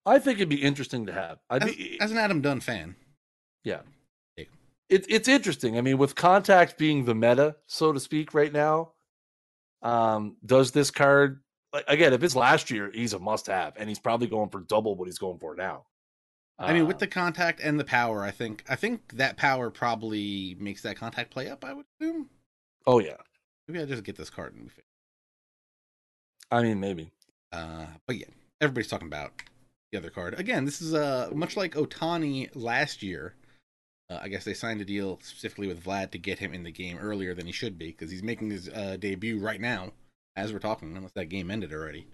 I think it'd be interesting to have. I'd as, be, as an Adam Dunn fan. Yeah. yeah. It, it's interesting. I mean, with contact being the meta, so to speak, right now, um, does this card, like, again, if it's last year, he's a must-have, and he's probably going for double what he's going for now. I mean, with the contact and the power, I think I think that power probably makes that contact play up, I would assume. Oh, yeah. Maybe I'll just get this card and move it. I mean, maybe. Uh, but yeah, everybody's talking about the other card. Again, this is uh, much like Ohtani last year. Uh, I guess they signed a deal specifically with Vlad to get him in the game earlier than he should be, because he's making his uh, debut right now as we're talking, unless that game ended already.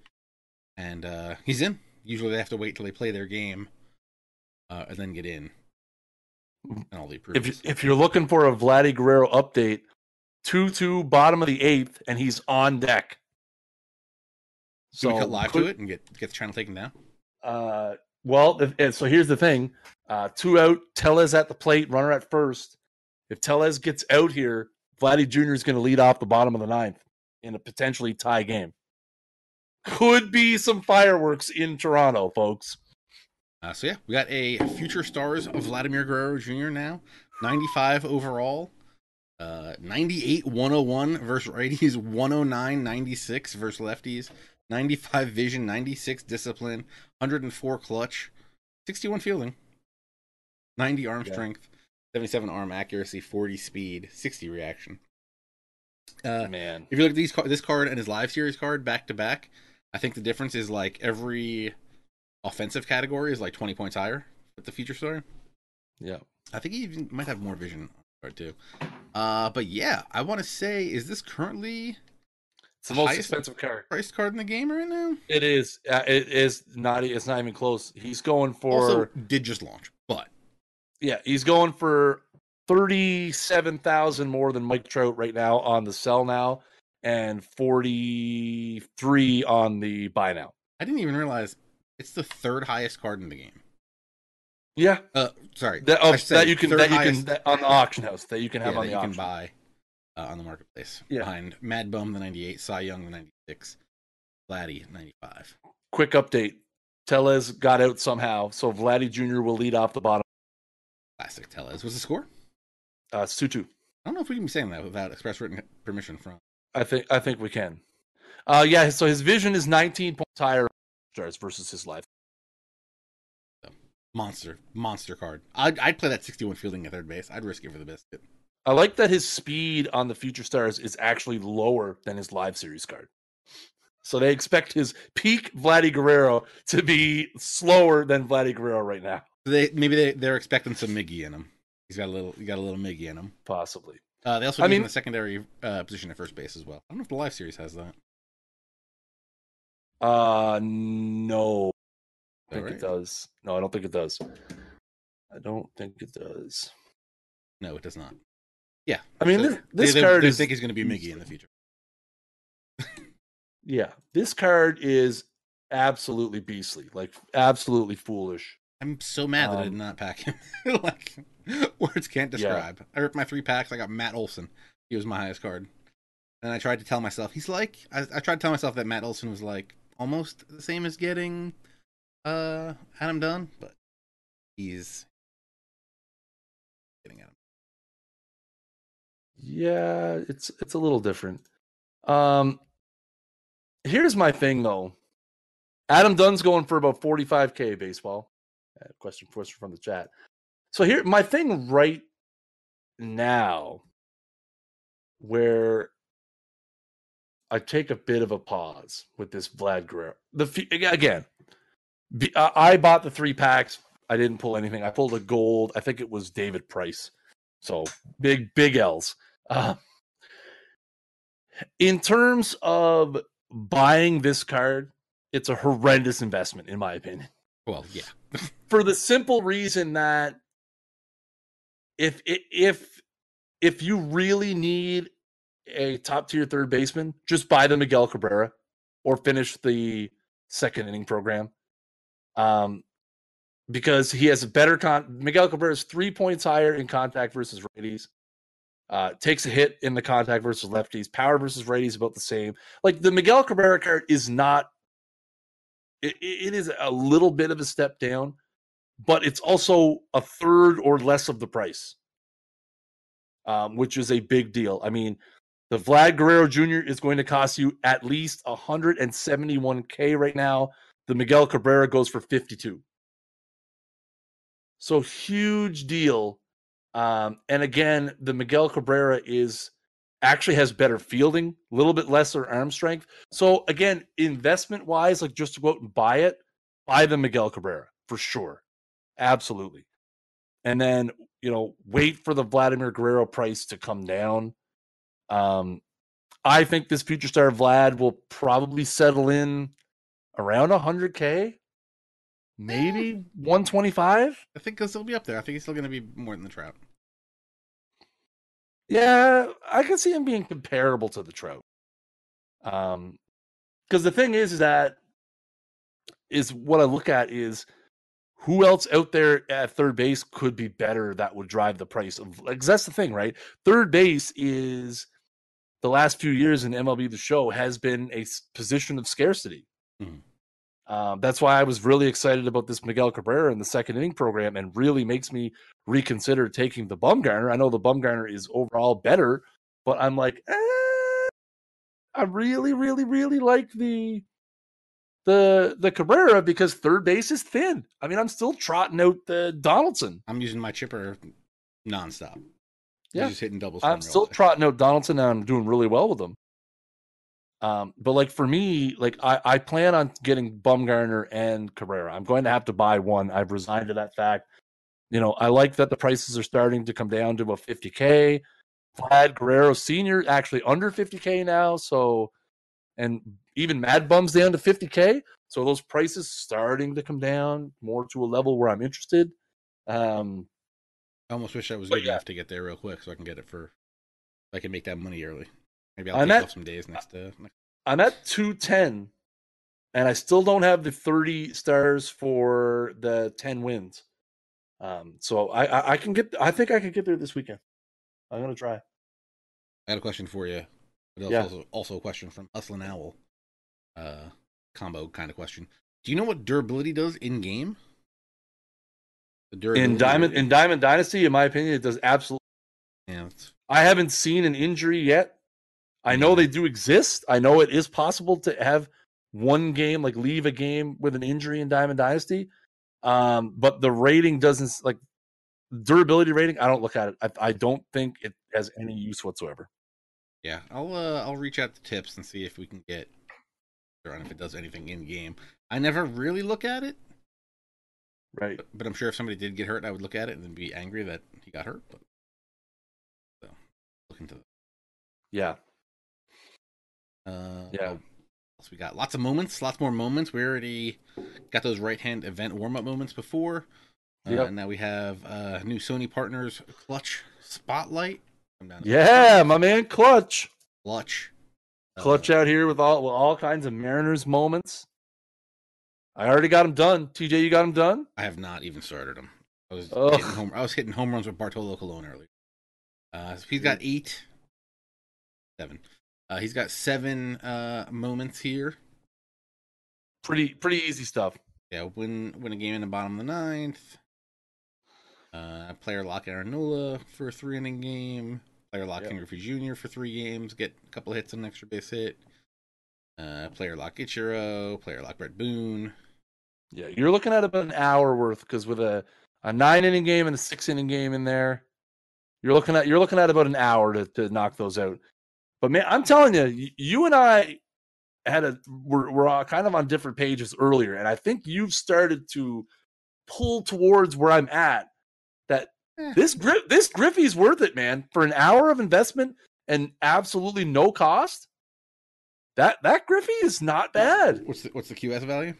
And uh, he's in. Usually they have to wait till they play their game. Uh, and then get in. And all the if, if you're looking for a Vladdy Guerrero update, two two, bottom of the eighth, and he's on deck. So we cut live could, to it and get, get the channel taken down? Uh, well, if, and so here's the thing. Uh, two out, Tellez at the plate, runner at first. If Tellez gets out here, Vladdy Junior is going to lead off the bottom of the ninth in a potentially tie game. Could be some fireworks in Toronto, folks. Uh, so yeah, we got a Future Stars of Vladimir Guerrero Junior now, ninety-five overall, uh, ninety-eight, one oh one versus righties, one oh nine, ninety-six versus lefties, ninety-five vision, ninety-six discipline, one oh four clutch, sixty-one fielding. ninety arm yeah. strength, seventy-seven arm accuracy, forty speed, sixty reaction. Uh, Man, if you look at these this card and his live series card back to back, I think the difference is like every offensive category is like twenty points higher with the feature story. Yeah, I think he even might have more vision card too. Uh, but yeah, I want to say, is this currently it's the most expensive card, priced card in the game right now? It is. Uh, it is not. It's not even close. He's going for also did just launch, but yeah, he's going for thirty-seven thousand more than Mike Trout right now on the sell now, and forty-three on the buy now. I didn't even realize it's the third highest card in the game. Yeah. Uh, sorry. That, oh, that you can that you can that, on the auction house that you can have yeah, on that the you auction. Can buy uh, on the marketplace. Yeah. Behind Mad Bum the ninety-eight, Cy Young the ninety-six, Vladdy ninety-five. Quick update: Tellez got out somehow, so Vladdy Junior will lead off the bottom. Classic Tellez. What's the score? Uh, it's two two. I don't know if we can be saying that without express written permission from. I think I think we can. Uh, yeah. So his vision is nineteen points higher versus his life. Monster, monster card. I'd, I'd play that sixty-one fielding at third base. I'd risk it for the biscuit. I like that his speed on the Future Stars is actually lower than his live series card. So they expect his peak Vladdy Guerrero to be slower than Vladdy Guerrero right now. They maybe they they're expecting some Miggy in him. He's got a little, he got a little Miggy in him, possibly. Uh, they also give I mean, him the secondary uh, position at first base as well. I don't know if the live series has that. Uh, no. I think right. it does. No, I don't think it does. I don't think it does. No, it does not. Yeah. I mean, so this, this they, card they, they is... think he's going to be Miggy in the future. Yeah. This card is absolutely beastly. Like, absolutely foolish. I'm so mad that um, I did not pack him. Like, words can't describe. Yeah. I ripped my three packs. I got Matt Olson. He was my highest card. And I tried to tell myself, he's like... I, I tried to tell myself that Matt Olson was, like, almost the same as getting... Uh, Adam Dunn, but he's getting at him. Yeah, it's it's a little different. Um, here's my thing though. Adam Dunn's going for about forty-five K baseball. Uh, question question from the chat. So here, my thing right now, where I take a bit of a pause with this Vlad Guerrero. The again. I bought the three packs. I didn't pull anything. I pulled a gold. I think it was David Price. So big, big L's. Uh, in terms of buying this card, it's a horrendous investment, in my opinion. Well, yeah. For the simple reason that if if if you really need a top tier third baseman, just buy the Miguel Cabrera or finish the second inning program. Um, because he has a better con. Miguel Cabrera is three points higher in contact versus righties. Uh, takes a hit in the contact versus lefties. Power versus righties about the same. Like the Miguel Cabrera card is not. It, it is a little bit of a step down, but it's also a third or less of the price, um, which is a big deal. I mean, the Vlad Guerrero Junior is going to cost you at least one hundred seventy-one K right now. The Miguel Cabrera goes for fifty-two. So huge deal. Um, and again, the Miguel Cabrera is actually has better fielding, a little bit lesser arm strength. So again, investment wise, like just to go out and buy it, buy the Miguel Cabrera for sure. Absolutely. And then, you know, wait for the Vladimir Guerrero price to come down. Um, I think this future star Vlad will probably settle in around one hundred K, maybe one twenty-five. I think he'll still be up there. I think he's still going to be more than the Trout. Yeah, I can see him being comparable to the Trout. Um, because the thing is, is that is what I look at is who else out there at third base could be better that would drive the price of. Like that's the thing, right? Third base is the last few years in M L B the Show has been a position of scarcity. Mm-hmm. Um, that's why I was really excited about this Miguel Cabrera in the second inning program, and really makes me reconsider taking the Bumgarner. I know the Bumgarner is overall better, but I'm like, eh, I really, really, really like the the the Cabrera because third base is thin. I mean, I'm still trotting out the Donaldson. I'm using my chipper nonstop. Yeah, just hitting doubles. I'm still trotting out Donaldson, and I'm doing really well with them. Um, but like for me, like I, I plan on getting Bumgarner and Cabrera. I'm going to have to buy one. I've resigned to that fact. You know, I like that the prices are starting to come down to about fifty K. Vlad Guerrero Senior actually under fifty K now. So, and even Mad Bum's down to fifty K. So those prices starting to come down more to a level where I'm interested. Um, I almost wish I was good yeah. enough to get there real quick so I can get it for, I can make that money early. Maybe I'll I'm take at, off some days next, uh, next. I'm at two ten, and I still don't have the thirty stars for the ten wins. Um, so I, I, I can get, I think I can get there this weekend. I'm going to try. I got a question for you. But yeah. also, also a question from Hustlin' Owl. Uh, combo kind of question. Do you know what durability does in game? In Diamond in Diamond Dynasty, in my opinion, it does absolutely. Yeah, I haven't seen an injury yet. I know they do exist. I know it is possible to have one game, like leave a game with an injury in Diamond Dynasty. Um, but the rating doesn't, like durability rating, I don't look at it. I, I don't think it has any use whatsoever. Yeah, I'll uh, I'll reach out to Tips and see if we can get on if it does anything in game. I never really look at it. Right, but, but I'm sure if somebody did get hurt, I would look at it and then be angry that he got hurt. But so, look into that. Yeah, uh, yeah. So we got lots of moments, lots more moments. We already got those right hand event warm up moments before, uh, yep. and now we have uh, new Sony partners, Clutch Spotlight. Yeah, my man, Clutch. Clutch. Clutch uh, out here with all with all kinds of Mariners moments. I already got him done. T J, you got him done? I have not even started him. I was, hitting home, I was hitting home runs with Bartolo Colon earlier. Uh, so he's got eight. Seven. Uh, he's got seven uh, moments here. Pretty pretty easy stuff. Yeah, win, win a game in the bottom of the ninth. Uh, player lock Aaron Nola for a three-inning game. Player lock yep. King Griffey Junior for three games. Get a couple hits on an extra base hit. Uh, player lock Ichiro. Player lock Brett Boone. Yeah, you're looking at about an hour worth because with a, a nine inning game and a six inning game in there, you're looking at you're looking at about an hour to, to knock those out. But man, I'm telling you, you and I had a we're we're kind of on different pages earlier, and I think you've started to pull towards where I'm at. That eh. this this Griffey's worth it, man, for an hour of investment and absolutely no cost. That that Griffey is not bad. What's the, what's the Q S value?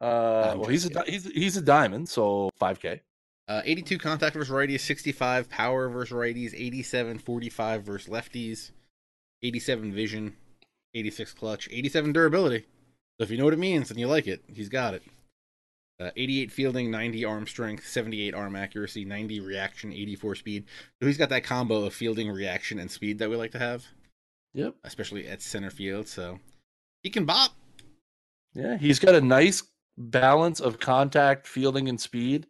Uh, well, he's a he's he's a diamond, so five K. Uh, eighty-two contact versus righties, sixty-five power versus righties, eighty-seven forty-five versus lefties, eighty-seven vision, eighty-six clutch, eighty-seven durability. So if you know what it means and you like it, he's got it. Uh, eighty-eight fielding, ninety arm strength, seventy-eight arm accuracy, ninety reaction, eighty-four speed. So he's got that combo of fielding, reaction, and speed that we like to have. Yep. Especially at center field, so he can bop. Yeah, he's got a nice balance of contact, fielding, and speed.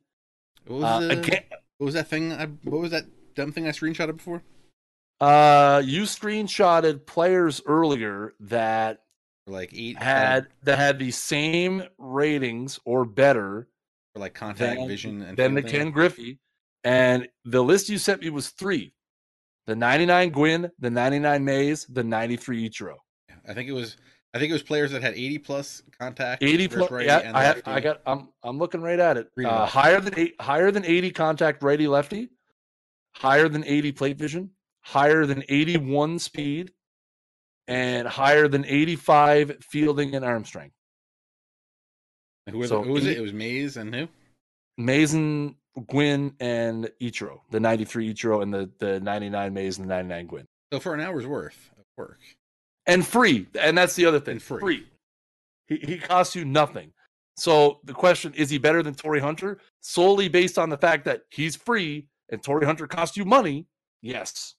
What was, uh, the, again, what was that thing? I, what was that dumb thing I screenshotted before? Uh, you screenshotted players earlier that like eight had that had the same ratings or better for like contact, than, vision, and than the Ken Griffey. And the list you sent me was three. The ninety-nine Gwynn, the ninety-nine Mays, the ninety-three Ichiro. Yeah, I think it was. I think it was players that had eighty plus contact. Eighty plus. Righty, yeah, and I, have, I got. I'm. I'm looking right at it. Uh, higher than eight, higher than eighty contact righty lefty. Higher than eighty plate vision. Higher than eighty-one speed, and higher than eighty-five fielding and arm strength. Who was, so it? Who was eight, it? It was Mays and who? Mays and Gwynn and Ichiro, the ninety-three Ichiro and the, the ninety-nine Mays and the ninety-nine Gwynn. So for an hour's worth of work. And free. And that's the other thing. And free. free. He, he costs you nothing. So the question, is he better than Torrey Hunter? Solely based on the fact that he's free and Torrey Hunter costs you money, yes,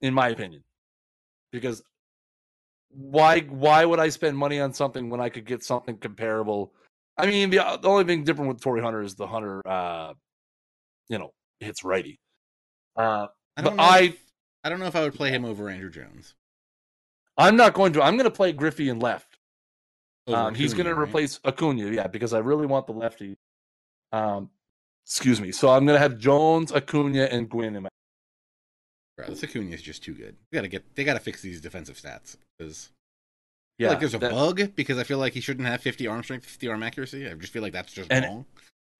in my opinion. Because why why would I spend money on something when I could get something comparable? I mean, the, the only thing different with Torrey Hunter is the Hunter, uh, you know, hits righty. Uh, I don't but know I, if, I don't know if I would play him over Andruw Jones. I'm not going to. I'm going to play Griffey and left. Um, Acuna, he's going right? to replace Acuna, yeah, because I really want the lefty. Um, excuse me. So I'm going to have Jones, Acuna, and Gwynn in my. Bro, this Acuna is just too good. We gotta get. They gotta fix these defensive stats because. Yeah, I feel like there's a that, bug because I feel like he shouldn't have fifty arm strength, fifty arm accuracy. I just feel like that's just and, wrong.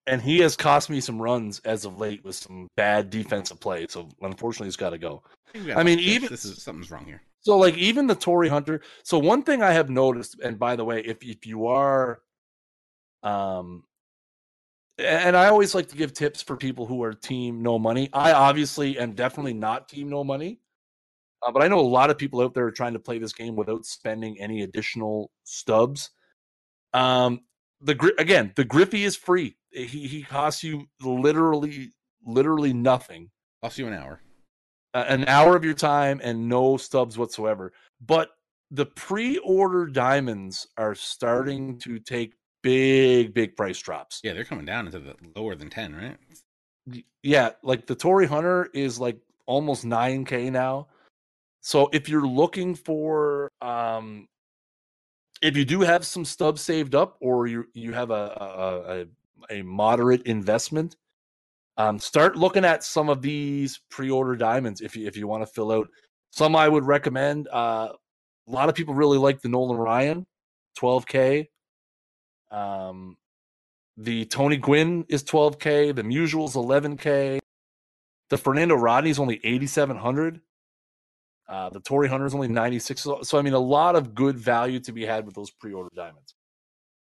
And he has cost me some runs as of late with some bad defensive play. So unfortunately, he's got to go. I, I mean, this, even this is something's wrong here. So like even the Torrey Hunter. So one thing I have noticed, and by the way, if if you are, um, and I always like to give tips for people who are team no money. I obviously am definitely not team no money. Uh, but I know a lot of people out there are trying to play this game without spending any additional stubs. Um, the again, the Griffey is free. He he costs you literally, literally nothing. Costs you an hour, uh, an hour of your time, and no stubs whatsoever. But the pre-order diamonds are starting to take big, big price drops. Yeah, they're coming down into the lower than ten, right? Yeah, like the Torrey Hunter is like almost nine K now. So if you're looking for, um, if you do have some stubs saved up, or you you have a a, a, a moderate investment, um, start looking at some of these pre-order diamonds if you if you want to fill out. Some I would recommend. Uh, a lot of people really like the Nolan Ryan, twelve K. Um, the Tony Gwynn is twelve K. The Mutual's eleven K. The Fernando Rodney's only eighty-seven hundred. Uh, the Torrey Hunter is only ninety-six. So, so, I mean, a lot of good value to be had with those pre-order diamonds.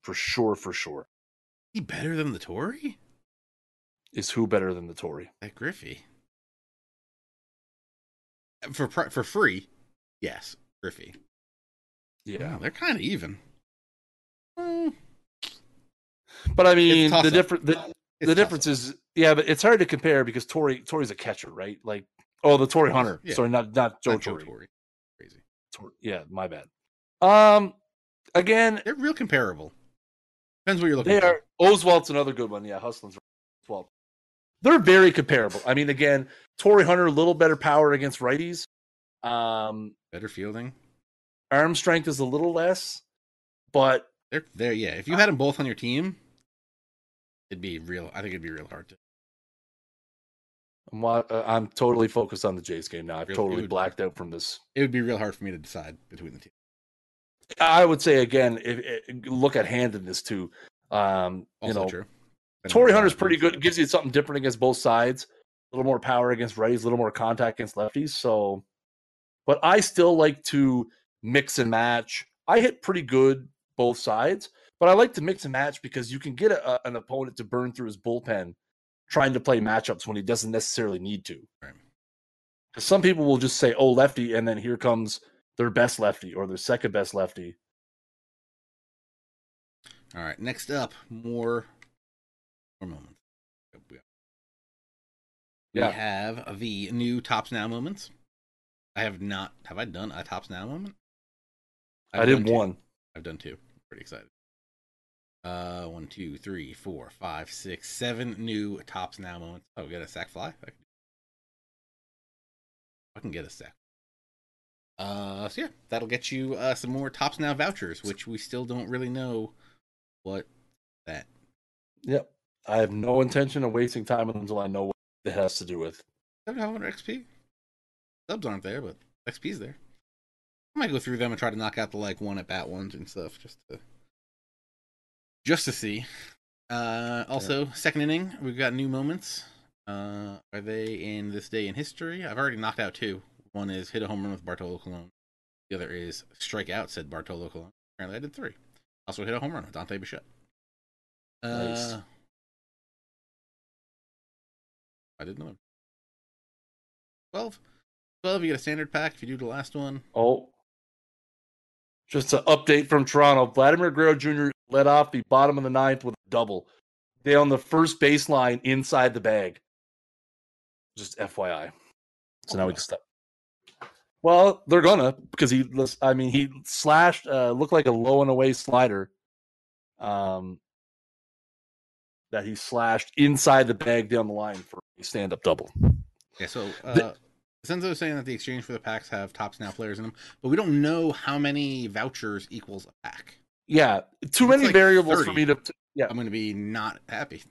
For sure, for sure. He better than the Torrey? Is who better than the Torrey? That Griffey. For for free, yes, Griffey. Yeah. Wow, they're kind of even. Mm. But, I mean, the, differ- the, the difference is, yeah, but it's hard to compare because Torrey Torrey's a catcher, right? Like, Oh, the Torrey Hunter. Yeah. Sorry, not not Joe not Torrey. Torrey. Crazy. Torrey. Yeah, my bad. Um, again, they're real comparable. Depends what you're looking. They for. Are Oswalt's another good one. Yeah, Hustlin's Oswalt. They're very comparable. I mean, again, Torrey Hunter a little better power against righties. Um, better fielding. Arm strength is a little less, but they're there. Yeah, if you had them both on your team, it'd be real. I think it'd be real hard to. I'm, uh, I'm totally focused on the Jays game now. I've totally would, blacked out from this. It would be real hard for me to decide between the two. I would say, again, if, if, look at handedness, too. Um, also you know, true. Torrey Hunter's pretty good. It gives you something different against both sides. A little more power against righties, a little more contact against lefties. So, but I still like to mix and match. I hit pretty good both sides, but I like to mix and match because you can get a, a, an opponent to burn through his bullpen trying to play matchups when he doesn't necessarily need to. Right. Some people will just say, oh, lefty, and then here comes their best lefty or their second best lefty. All right, next up, more, more moments. We yeah. have the new Tops Now moments. I have not, have I done a Tops Now moment? I've I did one. Two. I've done two. I'm pretty excited. Uh, one, two, three, four, five, six, seven new Tops Now moments. Oh, we got a sack fly? I can, I can get a sack. Uh, so yeah, that'll get you uh, some more Tops Now vouchers, which we still don't really know what that. Yep. I have no intention of wasting time until I know what it has to do with. seven hundred X P? Subs aren't there, but X P's there. I might go through them and try to knock out the like one at bat ones and stuff just to. Just to see. Uh, also, yeah. Second inning, we've got new moments. Uh, are they in this day in history? I've already knocked out two. One is hit a home run with Bartolo Colon. The other is strike out, said Bartolo Colon. Apparently I did three. Also hit a home run with Dante Bichette. Uh, nice. I didn't know. twelve. twelve, you get a standard pack if you do the last one. Oh. Just an update from Toronto. Vladimir Guerrero Junior led off the bottom of the ninth with a double. They on the first baseline inside the bag. Just F Y I. So now we can stop. Well, they're gonna because he. I mean, he slashed. Uh, looked like a low and away slider. Um, that he slashed inside the bag down the line for a stand-up double. Yeah. So uh, the, Senzo's saying that the exchange for the packs have Tops Now players in them, but we don't know how many vouchers equals a pack. Yeah, too many variables for me to. Yeah, I'm going to be not happy.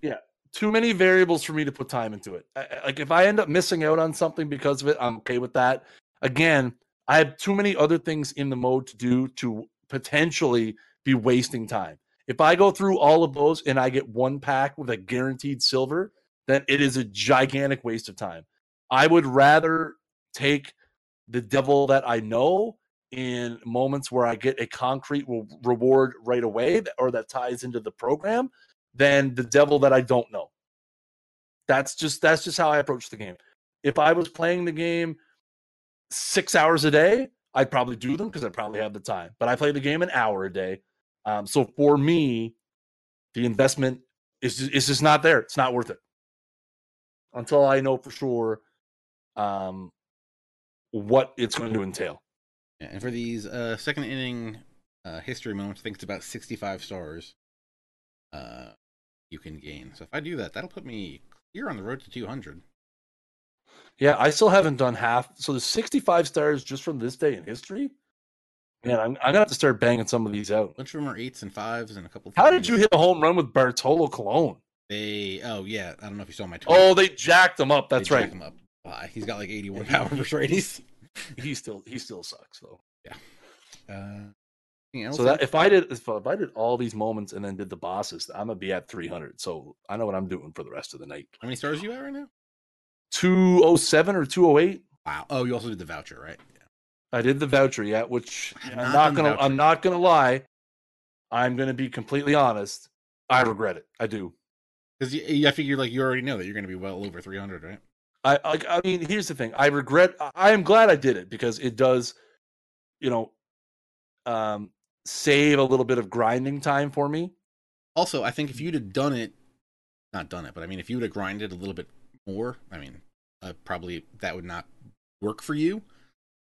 Yeah, too many variables for me to put time into it. I, like if I end up missing out on something because of it, I'm okay with that. Again, I have too many other things in the mode to do to potentially be wasting time. If I go through all of those and I get one pack with a guaranteed silver, then it is a gigantic waste of time. I would rather take the devil that I know in moments where I get a concrete reward right away or that ties into the program than the devil that I don't know. That's just that's just how I approach the game. If I was playing the game six hours a day, I'd probably do them because I probably have the time. But I play the game an hour a day. Um, so for me, the investment is just, it's just not there. It's not worth it until I know for sure um, what it's going to entail. Yeah, and for these uh, second inning uh, history moments, I think it's about sixty-five stars uh, you can gain. So if I do that, that'll put me clear on the road to two hundred. Yeah, I still haven't done half. So there's sixty-five stars just from this day in history. Man, I'm, I'm going to have to start banging some of these out. A bunch of them are eights and fives and a couple. How did you hit a home run with Bartolo Colon? They, oh, yeah. I don't know if you saw my tweet. Oh, they jacked him up. That's they right. Jacked him up. Uh, he's got like eighty-one power versus ratings. He still he still sucks though. Yeah. Uh, you know, so that if I did if, if I did all these moments and then did the bosses, I'm gonna be at three hundred. So I know what I'm doing for the rest of the night. How many stars are you at right now? two oh seven or two oh eight. Wow. Oh, you also did the voucher, right? Yeah. I did the voucher, yeah. Which I'm not, not gonna I'm not gonna lie. I'm gonna be completely honest. I regret it. I do. Because I figure like you already know that you're gonna be well over three hundred, right? I, I I mean, here's the thing. I regret. I am glad I did it because it does, you know, um, save a little bit of grinding time for me. Also, I think if you'd have done it, not done it, but I mean, if you would have grinded a little bit more, I mean, uh, probably that would not work for you.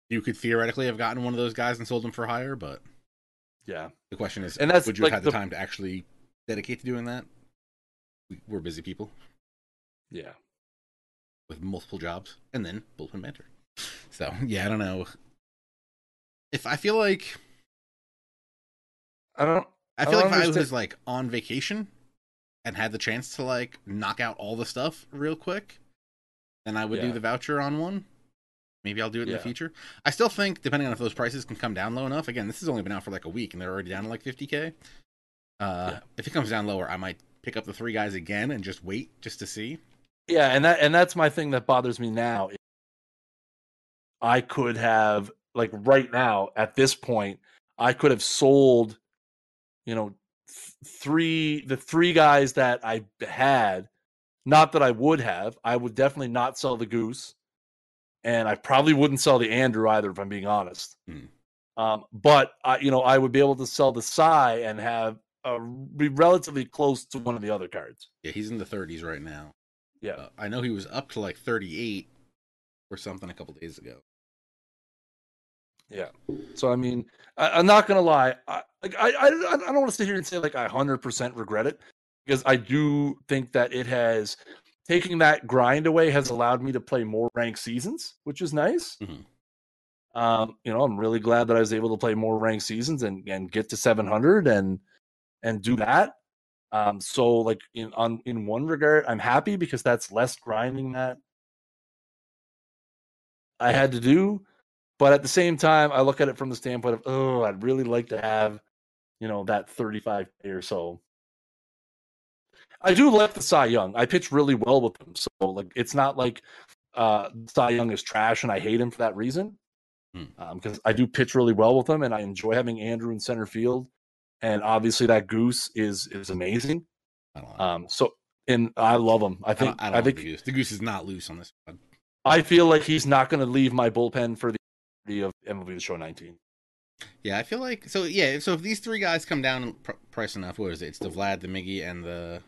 You could theoretically have gotten one of those guys and sold them for higher, but yeah, the question is, and that's, would you like, have had the, the time to actually dedicate to doing that? We, we're busy people. Yeah. With multiple jobs, and then bullpen banter. So, yeah, I don't know. If I feel like... I don't... I feel I don't like understand. If I was, like, on vacation, and had the chance to, like, knock out all the stuff real quick, then I would yeah. do the voucher on one. Maybe I'll do it yeah. in the future. I still think, depending on if those prices can come down low enough, again, this has only been out for, like, a week, and they're already down to, like, fifty K. Uh, yeah. If it comes down lower, I might pick up the three guys again and just wait, just to see. Yeah, and that and that's my thing that bothers me now. I could have, like right now, at this point, I could have sold, you know, th- three the three guys that I had. Not that I would have. I would definitely not sell the Goose. And I probably wouldn't sell the Andruw either, if I'm being honest. Mm. Um, but, I, you know, I would be able to sell the Psy and have a, be relatively close to one of the other cards. Yeah, he's in the thirties right now. Yeah, uh, I know he was up to like thirty-eight or something a couple days ago. Yeah, so I mean, I, I'm not gonna lie. I like, I, I I don't want to sit here and say like I one hundred percent regret it because I do think that it has taking that grind away has allowed me to play more ranked seasons, which is nice. Mm-hmm. Um, you know, I'm really glad that I was able to play more ranked seasons and, and get to seven hundred and and do that. Um, so like in, on, in one regard, I'm happy because that's less grinding that I had to do. But at the same time, I look at it from the standpoint of, oh, I'd really like to have, you know, that thirty-five K or so. I do like the Cy Young. I pitch really well with him. So like, it's not like, uh, Cy Young is trash and I hate him for that reason. Hmm. Um, cause I do pitch really well with him and I enjoy having Andruw in center field. And obviously, that Goose is is amazing. I don't um, so, and I love him. I think I, don't, I, don't I think the goose. the goose is not loose on this one. I feel like he's not going to leave my bullpen for the of M L B the Show nineteen. Yeah, I feel like so. Yeah, so if these three guys come down in pr- price enough, what is it? It's the Vlad, the Miggy, and the.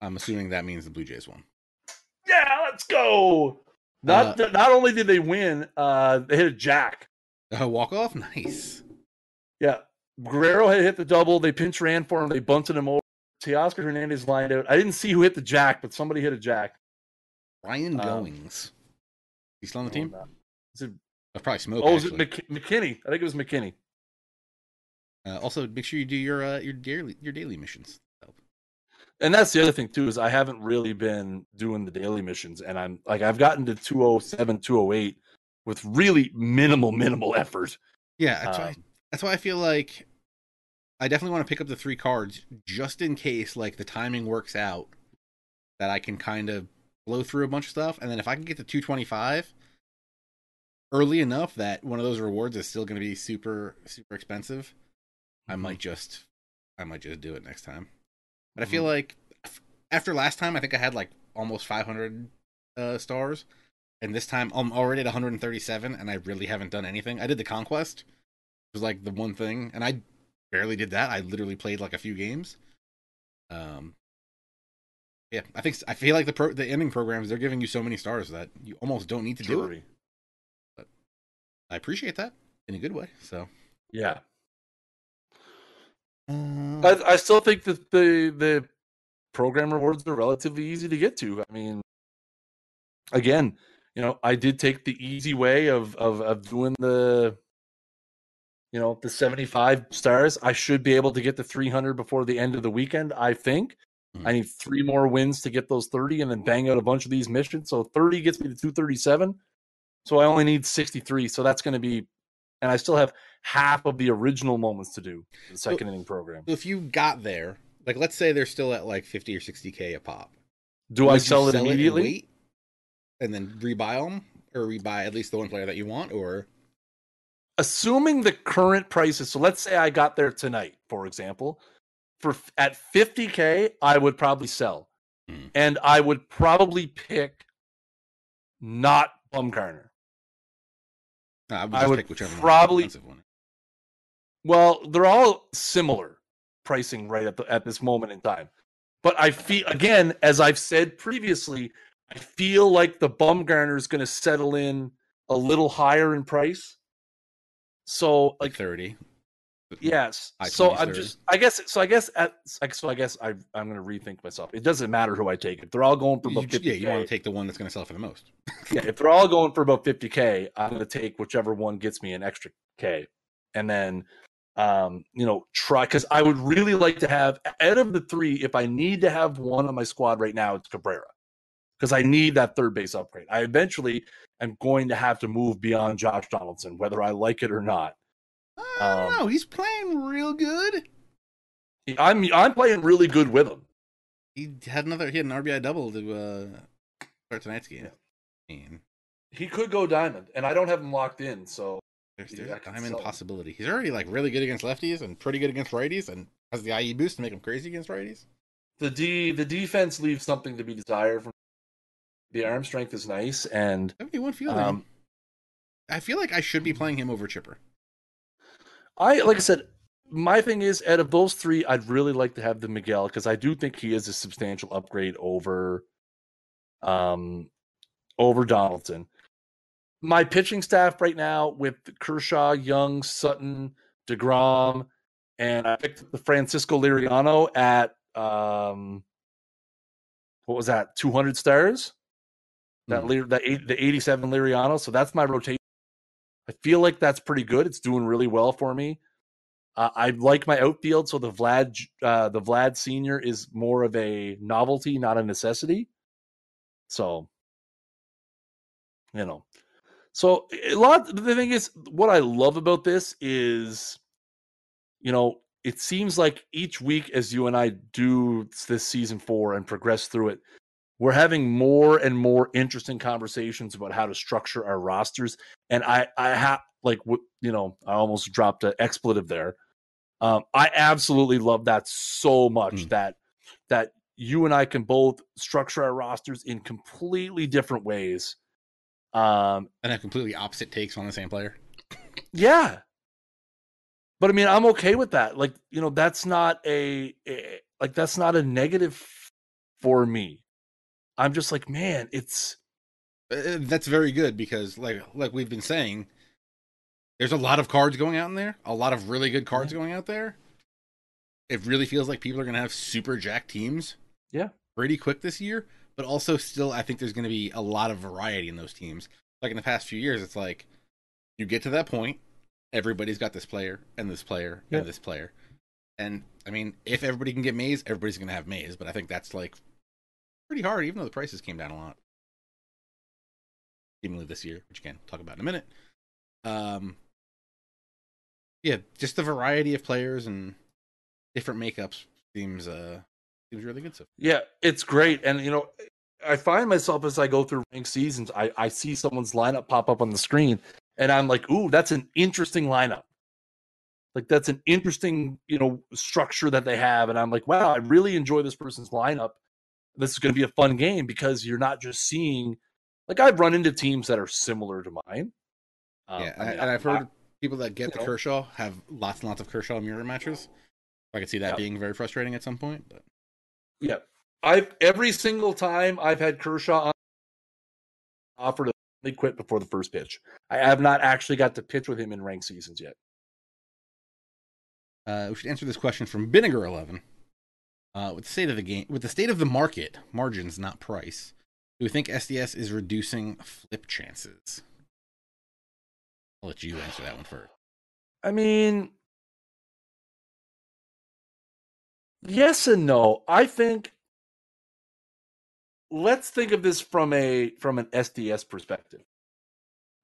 I'm assuming that means the Blue Jays won. Yeah, let's go. Not uh, not only did they win, uh, they hit a jack. Uh, walk off, nice. Yeah. Guerrero had hit the double. They pinch ran for him. They bunted him over. Teoscar Hernandez lined out. I didn't see who hit the jack, but somebody hit a jack. Ryan um, Goings. He's still on the team? Is it, I probably smoked. Oh, actually. Is it McK- McKinney? I think it was McKinney. Uh, also, make sure you do your uh, your daily your daily missions. And that's the other thing too, is I haven't really been doing the daily missions, and I'm like, I've gotten to two oh seven, two oh eight with really minimal, minimal effort. Yeah, that's, um, why, that's why I feel like I definitely want to pick up the three cards just in case, like, the timing works out that I can kind of blow through a bunch of stuff, and then if I can get to two twenty-five early enough that one of those rewards is still going to be super, super expensive, I might just, I might just do it next time. But I feel like after last time, I think I had like almost five hundred uh, stars. And this time I'm already at one hundred thirty-seven and I really haven't done anything. I did the conquest. It was like the one thing. And I barely did that. I literally played like a few games. Um, yeah, I think I feel like the pro, the ending programs, they're giving you so many stars that you almost don't need to do it. But I appreciate that in a good way. So, yeah. Um, I, I still think that the the program rewards are relatively easy to get to. I mean, again, you know, I did take the easy way of of, of doing the, you know, the seventy-five stars. I should be able to get to three hundred before the end of the weekend, I think. Mm-hmm. I need three more wins to get those thirty and then bang out a bunch of these missions. So thirty gets me to two thirty-seven. So I only need sixty-three. So that's going to be, and I still have half of the original moments to do the second so, inning program. If you got there, like, let's say they're still at like fifty or sixty K a pop. Do Would I sell it sell immediately? It and, wait, and then rebuy them, or rebuy at least the one player that you want, or? Assuming the current prices. So let's say I got there tonight, for example, for at fifty K, I would probably sell. Mm. And I would probably pick not Bumgarner. No, I would, I would pick probably one. Well, they're all similar pricing right at the, at this moment in time. But I feel, again, as I've said previously, I feel like the Bumgarner is going to settle in a little higher in price. So like thirty. Yes. So I'm just. I guess. So I guess. At, so I guess I I'm going to rethink myself. It doesn't matter who I take. If they're all going for about fifty K, yeah, you want to take the one that's going to sell for the most. Yeah. If they're all going for about fifty K, I'm going to take whichever one gets me an extra K, and then, um, you know, try, because I would really like to have, out of the three, if I need to have one on my squad right now, it's Cabrera, because I need that third base upgrade. I eventually am going to have to move beyond Josh Donaldson, whether I like it or not. I don't um, know. He's playing real good. I'm I'm playing really good with him. He had another. He had an R B I double to uh, start tonight's game. Yeah. Man. He could go diamond, and I don't have him locked in. So there's, there's a diamond possibility. He's already like really good against lefties and pretty good against righties, and has the I E boost to make him crazy against righties. The D the defense leaves something to be desired. From the arm strength is nice, and seventy-one fielding. Um, I feel like I should be playing him over Chipper. I like I said, my thing is, out of those three, I'd really like to have the Miguel, because I do think he is a substantial upgrade over, um, over Donaldson. My pitching staff right now with Kershaw, Young, Sutton, DeGrom, and I picked up the Francisco Liriano at um, what was that, two hundred stars? That mm. that eight, the eighty-seven Liriano. So that's my rotation. I feel like that's pretty good. It's doing really well for me. Uh, I like my outfield, so the Vlad, uh, the Vlad Senior is more of a novelty, not a necessity. So, you know, so a lot. The thing is, what I love about this is, you know, it seems like each week as you and I do this season four and progress through it, we're having more and more interesting conversations about how to structure our rosters. And I, I have like, you know, I almost dropped an expletive there. Um, I absolutely love that so much mm. that, that you and I can both structure our rosters in completely different ways. Um, and have completely opposite takes on the same player. Yeah. But I mean, I'm okay with that. Like, you know, that's not a, a like, that's not a negative for me. I'm just like, man, it's uh, that's very good, because like like we've been saying, there's a lot of cards going out in there, a lot of really good cards yeah. going out there. It really feels like people are going to have super jacked teams, yeah, pretty quick this year. But also, still, I think there's going to be a lot of variety in those teams. Like in the past few years, it's like you get to that point, everybody's got this player and this player yeah. and this player. And I mean, if everybody can get Mays, everybody's going to have Mays. But I think that's like pretty hard, even though the prices came down a lot. Seemingly this year, which again, talk about in a minute. Um, yeah, just the variety of players and different makeups seems uh seems really good. So yeah, it's great. And you know, I find myself as I go through ranked seasons, I, I see someone's lineup pop up on the screen, and I'm like, ooh, that's an interesting lineup. Like that's an interesting, you know, structure that they have. And I'm like, wow, I really enjoy this person's lineup. This is going to be a fun game because you're not just seeing, like I've run into teams that are similar to mine. Um, yeah, I mean, and I've I, heard I, people that get the know, Kershaw have lots and lots of Kershaw mirror matches. I could see that yeah. being very frustrating at some point. But yeah, I've every single time I've had Kershaw on, offered to only quit before the first pitch. I have not actually got to pitch with him in ranked seasons yet. Uh, we should answer this question from Vinegar eleven. Uh, with the state of the game, with the state of the market, margins not price. Do we think S D S is reducing flip chances? I'll let you answer that one first. I mean, yes and no. I think let's think of this from a from an S D S perspective.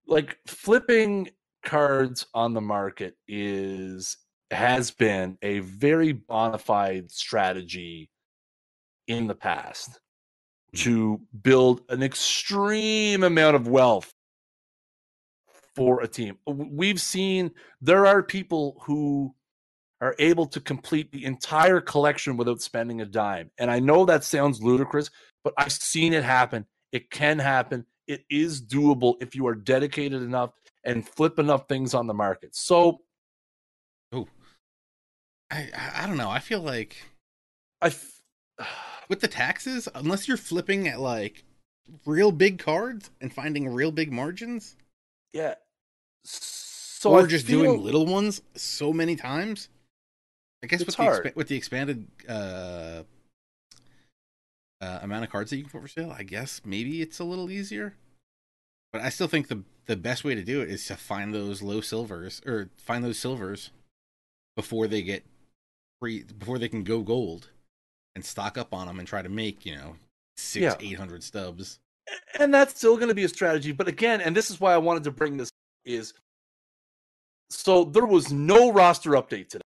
Like flipping cards on the market is. Has been a very bona fide strategy in the past to build an extreme amount of wealth for a team. We've seen there are people who are able to complete the entire collection without spending a dime. And I know that sounds ludicrous, but I've seen it happen. It can happen. It is doable if you are dedicated enough and flip enough things on the market. So Ooh. I I don't know. I feel like I f- with the taxes, unless you're flipping at like real big cards and finding real big margins, yeah. So or I just feel... doing little ones so many times. I guess it's with hard. the exp- with the expanded uh, uh, amount of cards that you can put for sale, I guess maybe it's a little easier. But I still think the the best way to do it is to find those low silvers or find those silvers. Before they get free, before they can go gold, and stock up on them and try to make you know six yeah. eight hundred stubs, and that's still going to be a strategy. But again, and this is why I wanted to bring this is so there was no roster update today.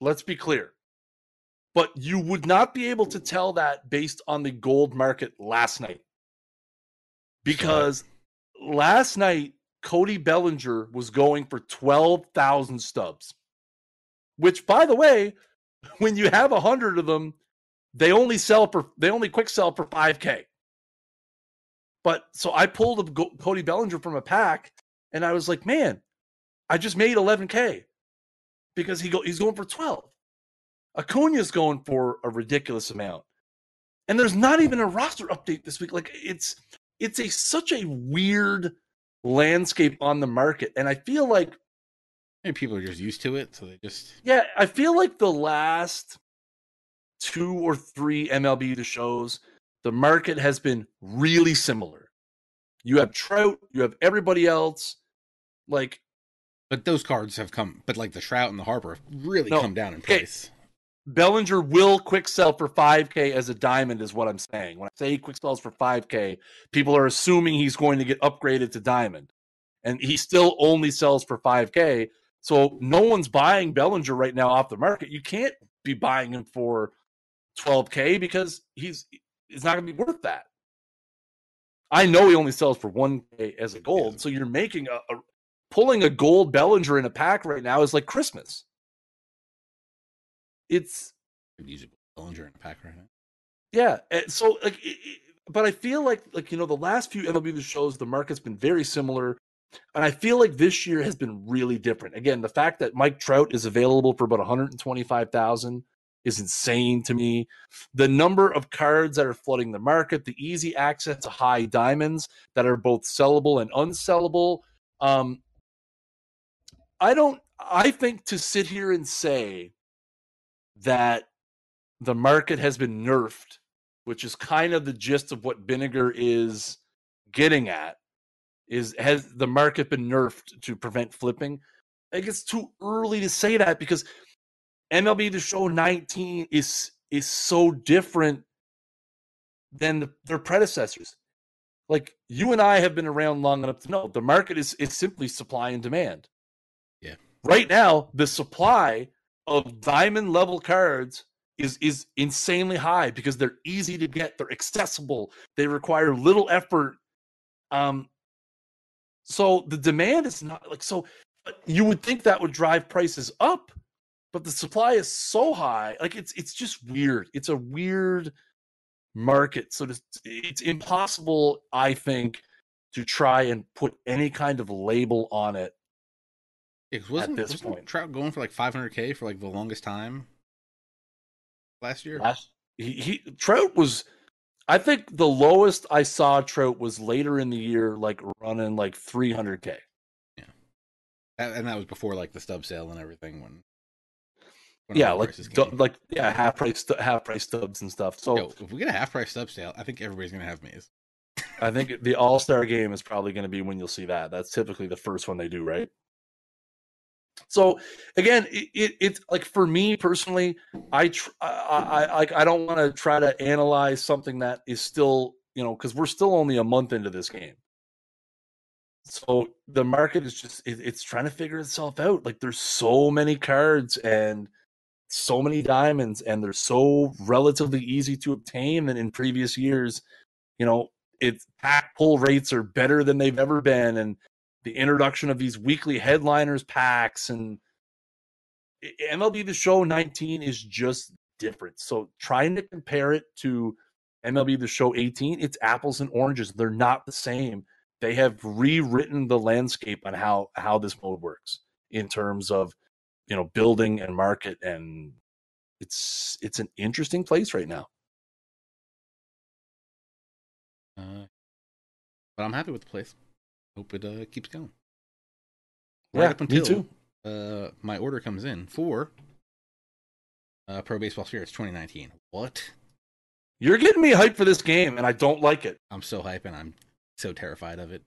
Let's be clear, but you would not be able to tell that based on the gold market last night, because sure. last night Cody Bellinger was going for twelve thousand stubs. Which, by the way, when you have a hundred of them, they only sell for they only quick sell for five K. But so I pulled a Cody Bellinger from a pack, and I was like, man, I just made eleven K because he go he's going for twelve. Acuna's going for a ridiculous amount, and there's not even a roster update this week. Like it's it's a such a weird landscape on the market, and I feel like. People are just used to it, so they just... Yeah, I feel like the last two or three M L B the shows, the market has been really similar. You have Trout, you have everybody else, like... But those cards have come... But, like, the Trout and the Harper have really no, come down in price. Okay. Bellinger will quick sell for five K as a diamond is what I'm saying. When I say he quick sells for five K, people are assuming he's going to get upgraded to diamond. And he still only sells for five K, so no one's buying Bellinger right now off the market. You can't be buying him for twelve K because he's it's not going to be worth that. I know he only sells for one K as a gold, yeah. so you're making a, a pulling a gold Bellinger in a pack right now is like Christmas. It's usable Bellinger in a pack right now. Yeah, so like, it, it, but I feel like like you know the last few M L B the shows the market's been very similar. And I feel like this year has been really different. Again, the fact that Mike Trout is available for about one hundred twenty-five thousand dollars is insane to me. The number of cards that are flooding the market, the easy access to high diamonds that are both sellable and unsellable. Um, I don't. I think to sit here and say that the market has been nerfed, which is kind of the gist of what Vinegar is getting at. Is has the market been nerfed to prevent flipping? I think it's too early to say that because M L B The Show nineteen is is so different than the, their predecessors. Like, you and I have been around long enough to know the market is is simply supply and demand. Yeah. Right now, the supply of diamond level cards is is insanely high because they're easy to get, they're accessible, they require little effort. Um. So the demand is not like so. You would think that would drive prices up, but the supply is so high. Like it's it's just weird. It's a weird market. So it's, it's impossible, I think, to try and put any kind of label on it. Yeah, wasn't, at this wasn't point, Trout going for like five hundred K for like the longest time last year. Last, he, he Trout was. I think the lowest I saw Trout was later in the year, like running like three hundred K. Yeah, and that was before like the stub sale and everything. When, when yeah, like du- like yeah, half price half price stubs and stuff. So yo, if we get a half price stub sale, I think everybody's gonna have Maze. I think the All Star Game is probably gonna be when you'll see that. That's typically the first one they do, right? So again, it, it it's like for me personally, I tr- I like I, I don't want to try to analyze something that is still, you know, because we're still only a month into this game. So the market is just it, it's trying to figure itself out. Like there's so many cards and so many diamonds, and they're so relatively easy to obtain. And in previous years, you know, it's pack pull rates are better than they've ever been, and the introduction of these weekly headliners packs and M L B The Show nineteen is just different. So trying to compare it to M L B The Show eighteen, it's apples and oranges. They're not the same. They have rewritten the landscape on how, how this mode works in terms of, you know, building and market. And it's, it's an interesting place right now. Uh, but I'm happy with the place. Hope it uh, keeps going. Right yeah, up until me too. Uh, my order comes in for uh, Pro Baseball Spirits twenty nineteen. What? You're getting me hyped for this game, and I don't like it. I'm so hyped, and I'm so terrified of it.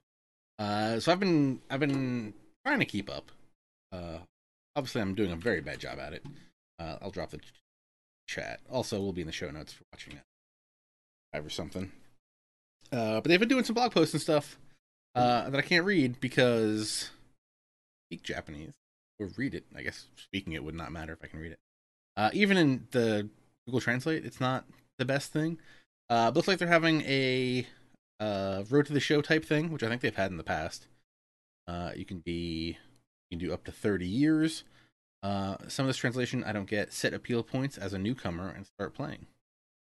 Uh, so I've been I've been trying to keep up. Uh, obviously, I'm doing a very bad job at it. Uh, I'll drop the ch- chat. Also, we'll be in the show notes for watching that live or something. Uh, but they've been doing some blog posts and stuff. Uh, that I can't read because I speak Japanese or read it. I guess speaking it would not matter if I can read it. Uh, even in the Google Translate, it's not the best thing. Uh, it looks like they're having a uh, Road to the Show type thing, which I think they've had in the past. Uh, you can be, you can do up to thirty years. Uh, some of this translation I don't get. Set appeal points as a newcomer and start playing.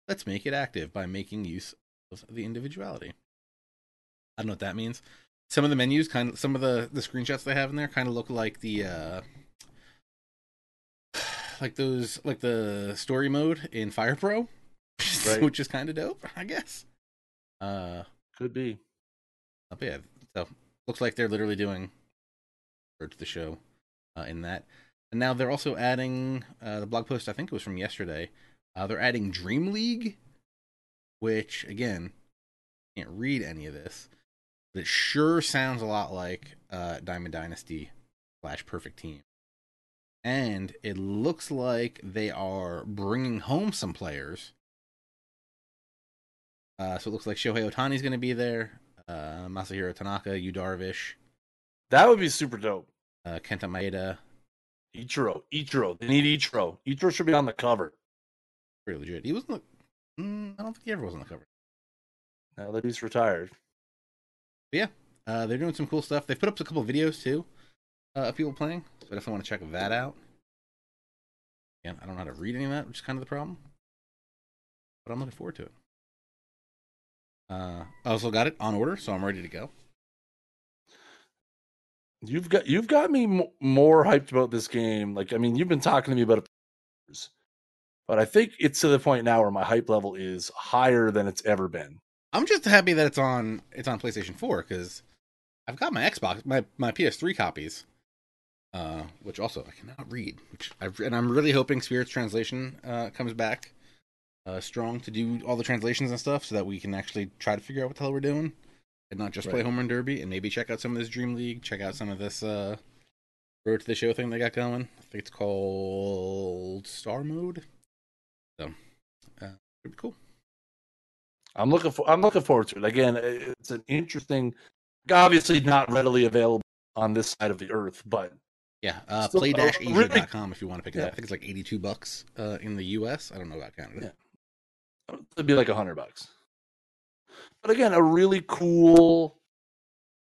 Let's make it active by making use of the individuality. I don't know what that means. Some of the menus, kind of, some of the, the screenshots they have in there, kind of look like the, uh, like those, like the story mode in Fire Pro, right. Which is kind of dope, I guess. Uh, could be. But yeah, so looks like they're literally doing Road to the Show uh, in that, and now they're also adding uh, the blog post. I think it was from yesterday. Uh, they're adding Dream League, which again, can't read any of this. But it sure sounds a lot like uh, Diamond Dynasty slash Perfect Team. And it looks like they are bringing home some players. Uh, so it looks like Shohei Ohtani's going to be there. Uh, Masahiro Tanaka, Yu Darvish. That would be super dope. Uh, Kenta Maeda. Ichiro. Ichiro. They need Ichiro. Ichiro should be on the cover. Pretty legit. He wasn't the... mm, I don't think he ever was on the cover. Now that he's retired. But yeah, uh, they're doing some cool stuff. They've put up a couple of videos, too, uh, of people playing. So I definitely want to check that out. Again, I don't know how to read any of that, which is kind of the problem. But I'm looking forward to it. Uh, I also got it on order, so I'm ready to go. You've got you've got me m- more hyped about this game. Like, I mean, you've been talking to me about it for years. But I think it's to the point now where my hype level is higher than it's ever been. I'm just happy that it's on it's on PlayStation four because I've got my Xbox, my, my P S three copies, uh, which also I cannot read. Which I've and I'm really hoping Spirit's translation uh, comes back uh, strong to do all the translations and stuff, so that we can actually try to figure out what the hell we're doing and not just right. play Home Run Derby and maybe check out some of this Dream League, check out some of this uh, Road to the Show thing they got going. I think it's called Star Mode. So, uh, it'd be cool. I'm looking for. I'm looking forward to it. Again, it's an interesting. Obviously, not readily available on this side of the earth, but yeah, uh, play dash asia dot com if you want to pick it yeah. up. I think it's like eighty-two bucks uh, in the U S. I don't know about Canada. Yeah. It'd be like a hundred bucks. But again, a really cool,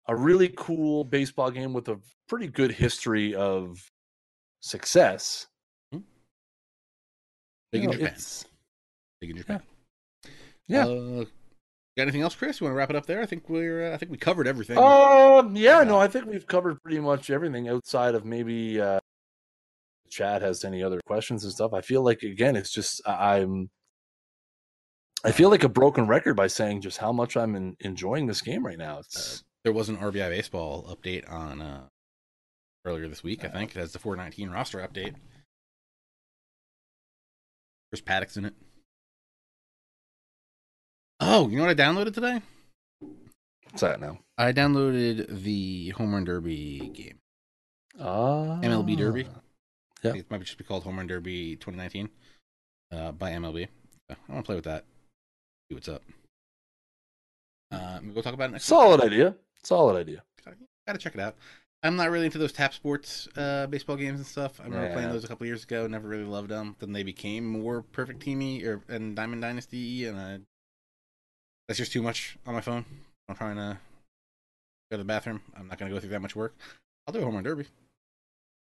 a really cool baseball game with a pretty good history of success. Hmm. Big you in know, Japan. It's... Big in Japan. Yeah. Yeah. Uh, got anything else, Chris? You want to wrap it up there? I think we're. Uh, I think we covered everything. Um. Yeah. Uh, no. I think we've covered pretty much everything outside of maybe. Uh, Chad has any other questions and stuff. I feel like again, it's just I'm. I feel like a broken record by saying just how much I'm in, enjoying this game right now. It's, uh, there was an R B I baseball update on uh, earlier this week. Uh, I think that's the four nineteen roster update. Chris Paddock's in it. Oh, you know what I downloaded today? What's that now? I downloaded the Home Run Derby game. Uh, M L B Derby. Yeah. It might just be called Home Run Derby twenty nineteen uh, by M L B. I want to play with that. See what's up. Uh, we'll talk about it next Solid week. idea. Solid idea. Gotta check it out. I'm not really into those tap sports uh, baseball games and stuff. I remember yeah. playing those a couple years ago. Never really loved them. Then they became more Perfect Teamy or and Diamond Dynasty, and I that's just too much on my phone. I'm trying to go to the bathroom. I'm not going to go through that much work. I'll do a Home Run Derby.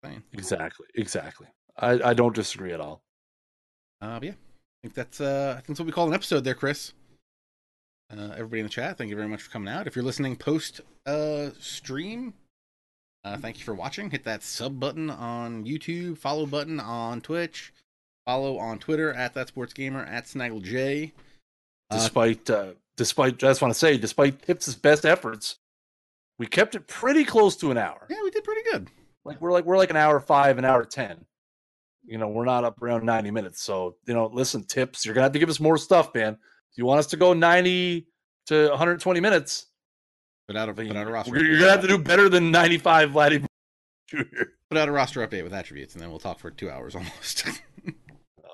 Fine. Exactly. Exactly. I, I don't disagree at all. Uh, but yeah, I think that's uh, I think that's what we call an episode there, Chris. Uh, everybody in the chat, thank you very much for coming out. If you're listening post uh, stream, uh, thank you for watching. Hit that sub button on YouTube, follow button on Twitch, follow on Twitter at That Sports Gamer, at Snaggle J. Despite, uh, despite, I just want to say, despite Tips' best efforts, we kept it pretty close to an hour. Yeah, we did pretty good. Like we're like we're like an hour five, an hour ten. You know, we're not up around ninety minutes. So you know, listen, Tips, you're gonna have to give us more stuff, man. If you want us to go ninety to one hundred twenty minutes, put out a put out a roster. You're gonna have to do better than ninety-five, Vladdy. Put out a roster update with attributes, and then we'll talk for two hours almost.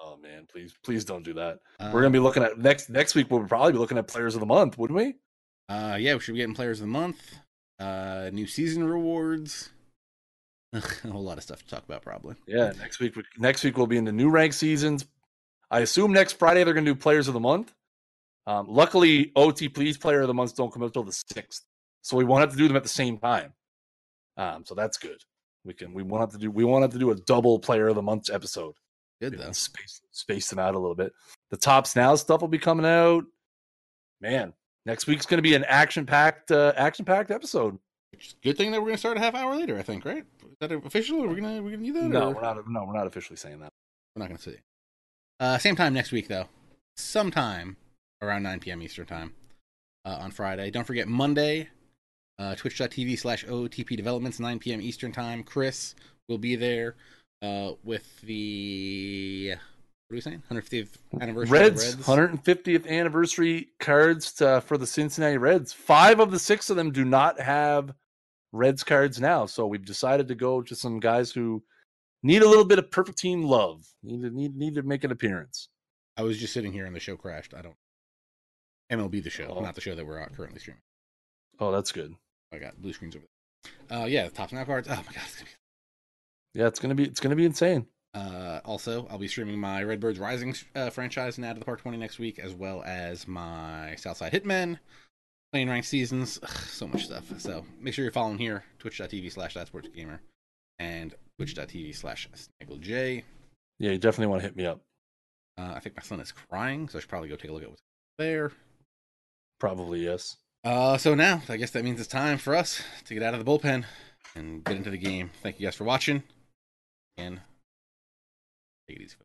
Oh man, please, please don't do that. Um, We're gonna be looking at next next week. We'll probably be looking at players of the month, wouldn't we? Uh, yeah, we should be getting players of the month, uh, new season rewards, a whole lot of stuff to talk about, probably. Yeah, next week. Next week we'll be into new rank seasons. I assume next Friday they're gonna do players of the month. Um, luckily, O T P's player of the months don't come up till the sixth, so we won't have to do them at the same time. Um, so that's good. We can. We won't have to do. We won't have to do a double player of the month episode. Good though. Space, space them out a little bit. The Tops Now stuff will be coming out. Man, next week's going to be an action-packed, uh, action-packed episode. Good thing that we're going to start a half hour later, I think. Right? Is that official? Are we going to we going to do that? No, or? we're not. No, we're not officially saying that. We're not going to say. Uh, same time next week, though. Sometime around nine p.m. Eastern time uh, on Friday. Don't forget Monday, uh, twitch dot t v slash O T P Developments, nine p.m. Eastern time. Chris will be there. Uh, with the what are we saying? one hundred fiftieth anniversary Reds, Reds. one hundred fiftieth anniversary cards to, for the Cincinnati Reds. Five of the six of them do not have Reds cards now, so we've decided to go to some guys who need a little bit of Perfect Team love. Need to need need to make an appearance. I was just sitting here and the show crashed. I don't. M L B the Show, oh. Not the show that we're currently streaming. Oh, that's good. I got blue screens over there. Uh, yeah, the Tops Now cards. Oh my god, it's gonna be. Yeah, it's gonna be it's gonna be insane. Uh, also, I'll be streaming my Redbirds Rising uh, franchise and Out of the Park twenty next week, as well as my Southside Hitman playing ranked seasons. Ugh, so much stuff. So make sure you're following here, twitch dot t v slash that sports gamer and twitch dot t v slash snaggle j. Yeah, you definitely want to hit me up. Uh, I think my son is crying, so I should probably go take a look at what's there. Probably yes. Uh, so now I guess that means it's time for us to get out of the bullpen and get into the game. Thank you guys for watching. And take it easy.